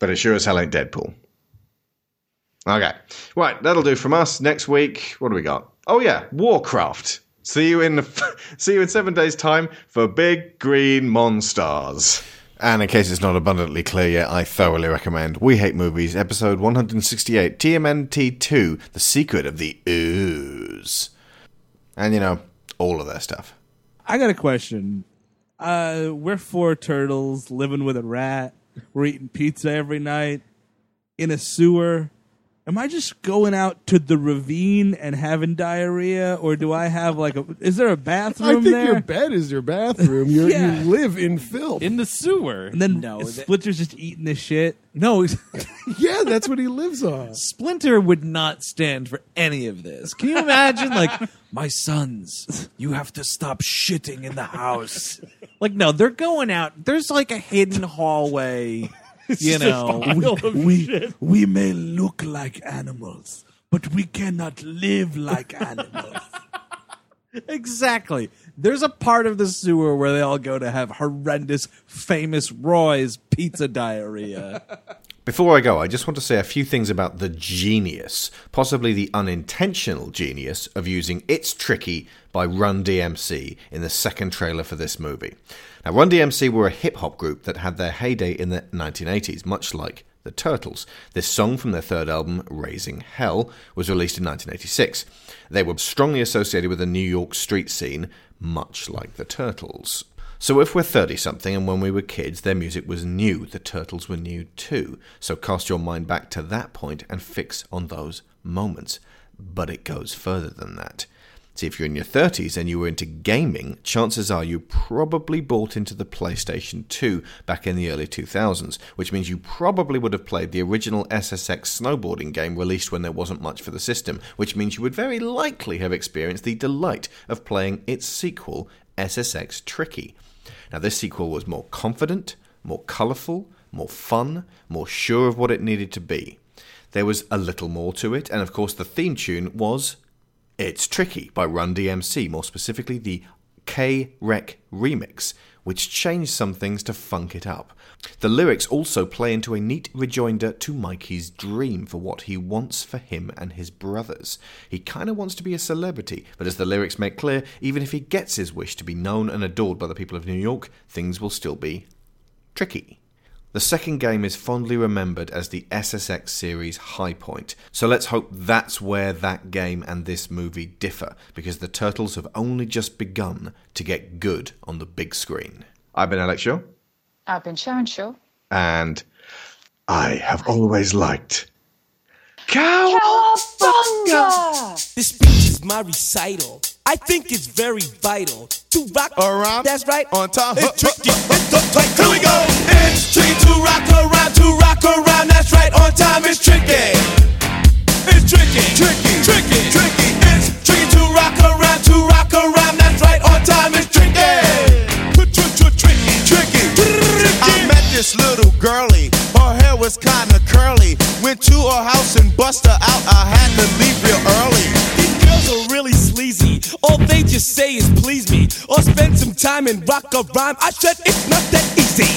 But it sure as hell ain't Deadpool. Okay. Right, that'll do from us. Next week, what do we got? Oh, yeah, Warcraft. See you in the, see you in seven days' time for Big Green Monstars. And in case it's not abundantly clear yet, I thoroughly recommend We Hate Movies, episode one hundred sixty-eight, T M N T two, The Secret of the Ooze. And, you know, all of their stuff. I got a question. Uh, we're four turtles living with a rat. We're eating pizza every night in a sewer. Am I just going out to the ravine and having diarrhea, or do I have like a? Is there a bathroom? I think there? Your bed is your bathroom. You're, yeah. You live in filth in the sewer, and then no, Splinter's that... just eating the shit. No, yeah, that's what he lives on. Splinter would not stand for any of this. Can you imagine, like, my sons, you have to stop shitting in the house. Like, no, they're going out. There's like a hidden hallway. You know, we, we, we may look like animals, but we cannot live like animals. Exactly. There's a part of the sewer where they all go to have horrendous, famous Roy's pizza diarrhea. Before I go, I just want to say a few things about the genius, possibly the unintentional genius, of using It's Tricky by Run D M C in the second trailer for this movie. Now, Run D M C were a hip-hop group that had their heyday in the nineteen eighties, much like the Turtles. This song from their third album, Raising Hell, was released in nineteen eighty-six. They were strongly associated with the New York street scene, much like the Turtles. So if we're thirty-something and when we were kids, their music was new. The Turtles were new too. So cast your mind back to that point and fix on those moments. But it goes further than that. See, if you're in your thirties and you were into gaming, chances are you probably bought into the PlayStation two back in the early two thousands, which means you probably would have played the original S S X snowboarding game released when there wasn't much for the system, which means you would very likely have experienced the delight of playing its sequel, S S X Tricky. Now, this sequel was more confident, more colourful, more fun, more sure of what it needed to be. There was a little more to it, and of course the theme tune was It's Tricky by Run D M C, more specifically the K-Rec remix, which changed some things to funk it up. The lyrics also play into a neat rejoinder to Mikey's dream for what he wants for him and his brothers. He kind of wants to be a celebrity, but as the lyrics make clear, even if he gets his wish to be known and adored by the people of New York, things will still be tricky. The second game is fondly remembered as the S S X series high point, so let's hope that's where that game and this movie differ, because the Turtles have only just begun to get good on the big screen. I've been Alex Shaw. I've been Sharon Shaw. And I have always liked... Cowabunga! This speech is my recital. I think it's very vital to rock a rhyme. That's right, on top. It's tricky. It's up tight. Here we go. It's tricky to rock around, to rock around. That's right, on time. It's tricky. It's tricky, tricky, tricky, tricky. It's tricky to rock around, to rock around. That's right, on time. It's tricky. Tricky, tricky. I met this little girlie. Her hair was kinda curly. Went to her house and bust her out. I had to leave real early. These girls are really sleazy. All they just say is please me, or spend some time and rock a rhyme. I said it's not that easy.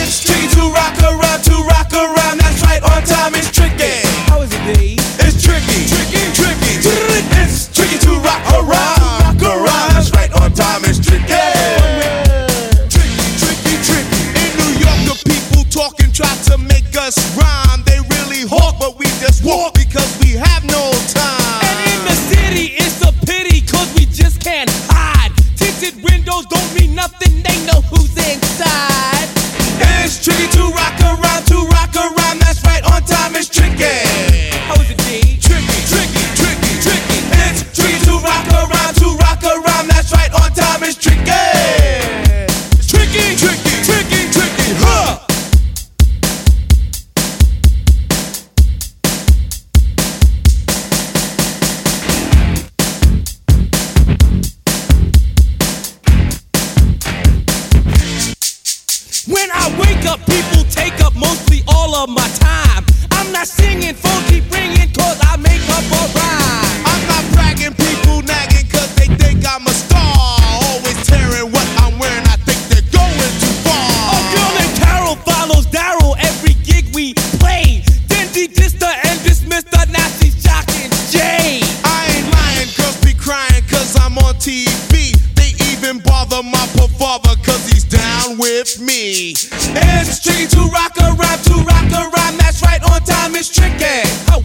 It's tricky to rock around, to rock around. That's right, on time it's tricky. can hide. Tinted windows don't mean nothing, they know who's inside. And it's tricky to rock around, to rock around, that's right, on time it's tricky. How is it, D? Tricky, tricky, tricky, tricky. And it's tricky to rock around, to rock around, that's right, on time it's tricky. It's tricky, tricky, tricky, tricky, huh? When I wake up, people take up mostly all of my time. I'm not singing, phone keep ringing, cause I make up a rhyme. I'm not bragging, people nagging, cause they think I'm a star. Always tearing what I'm wearing, I think they're going too far. A girl named Carol follows Daryl every gig we play. Then she dissed her and dismissed her, now she's shocking Jay. I ain't lying, girls be crying, cause I'm on T V. They even bother my poor father, cause he's down with me. It's tricky to rock around, to rock around, that's right, on time it's tricky.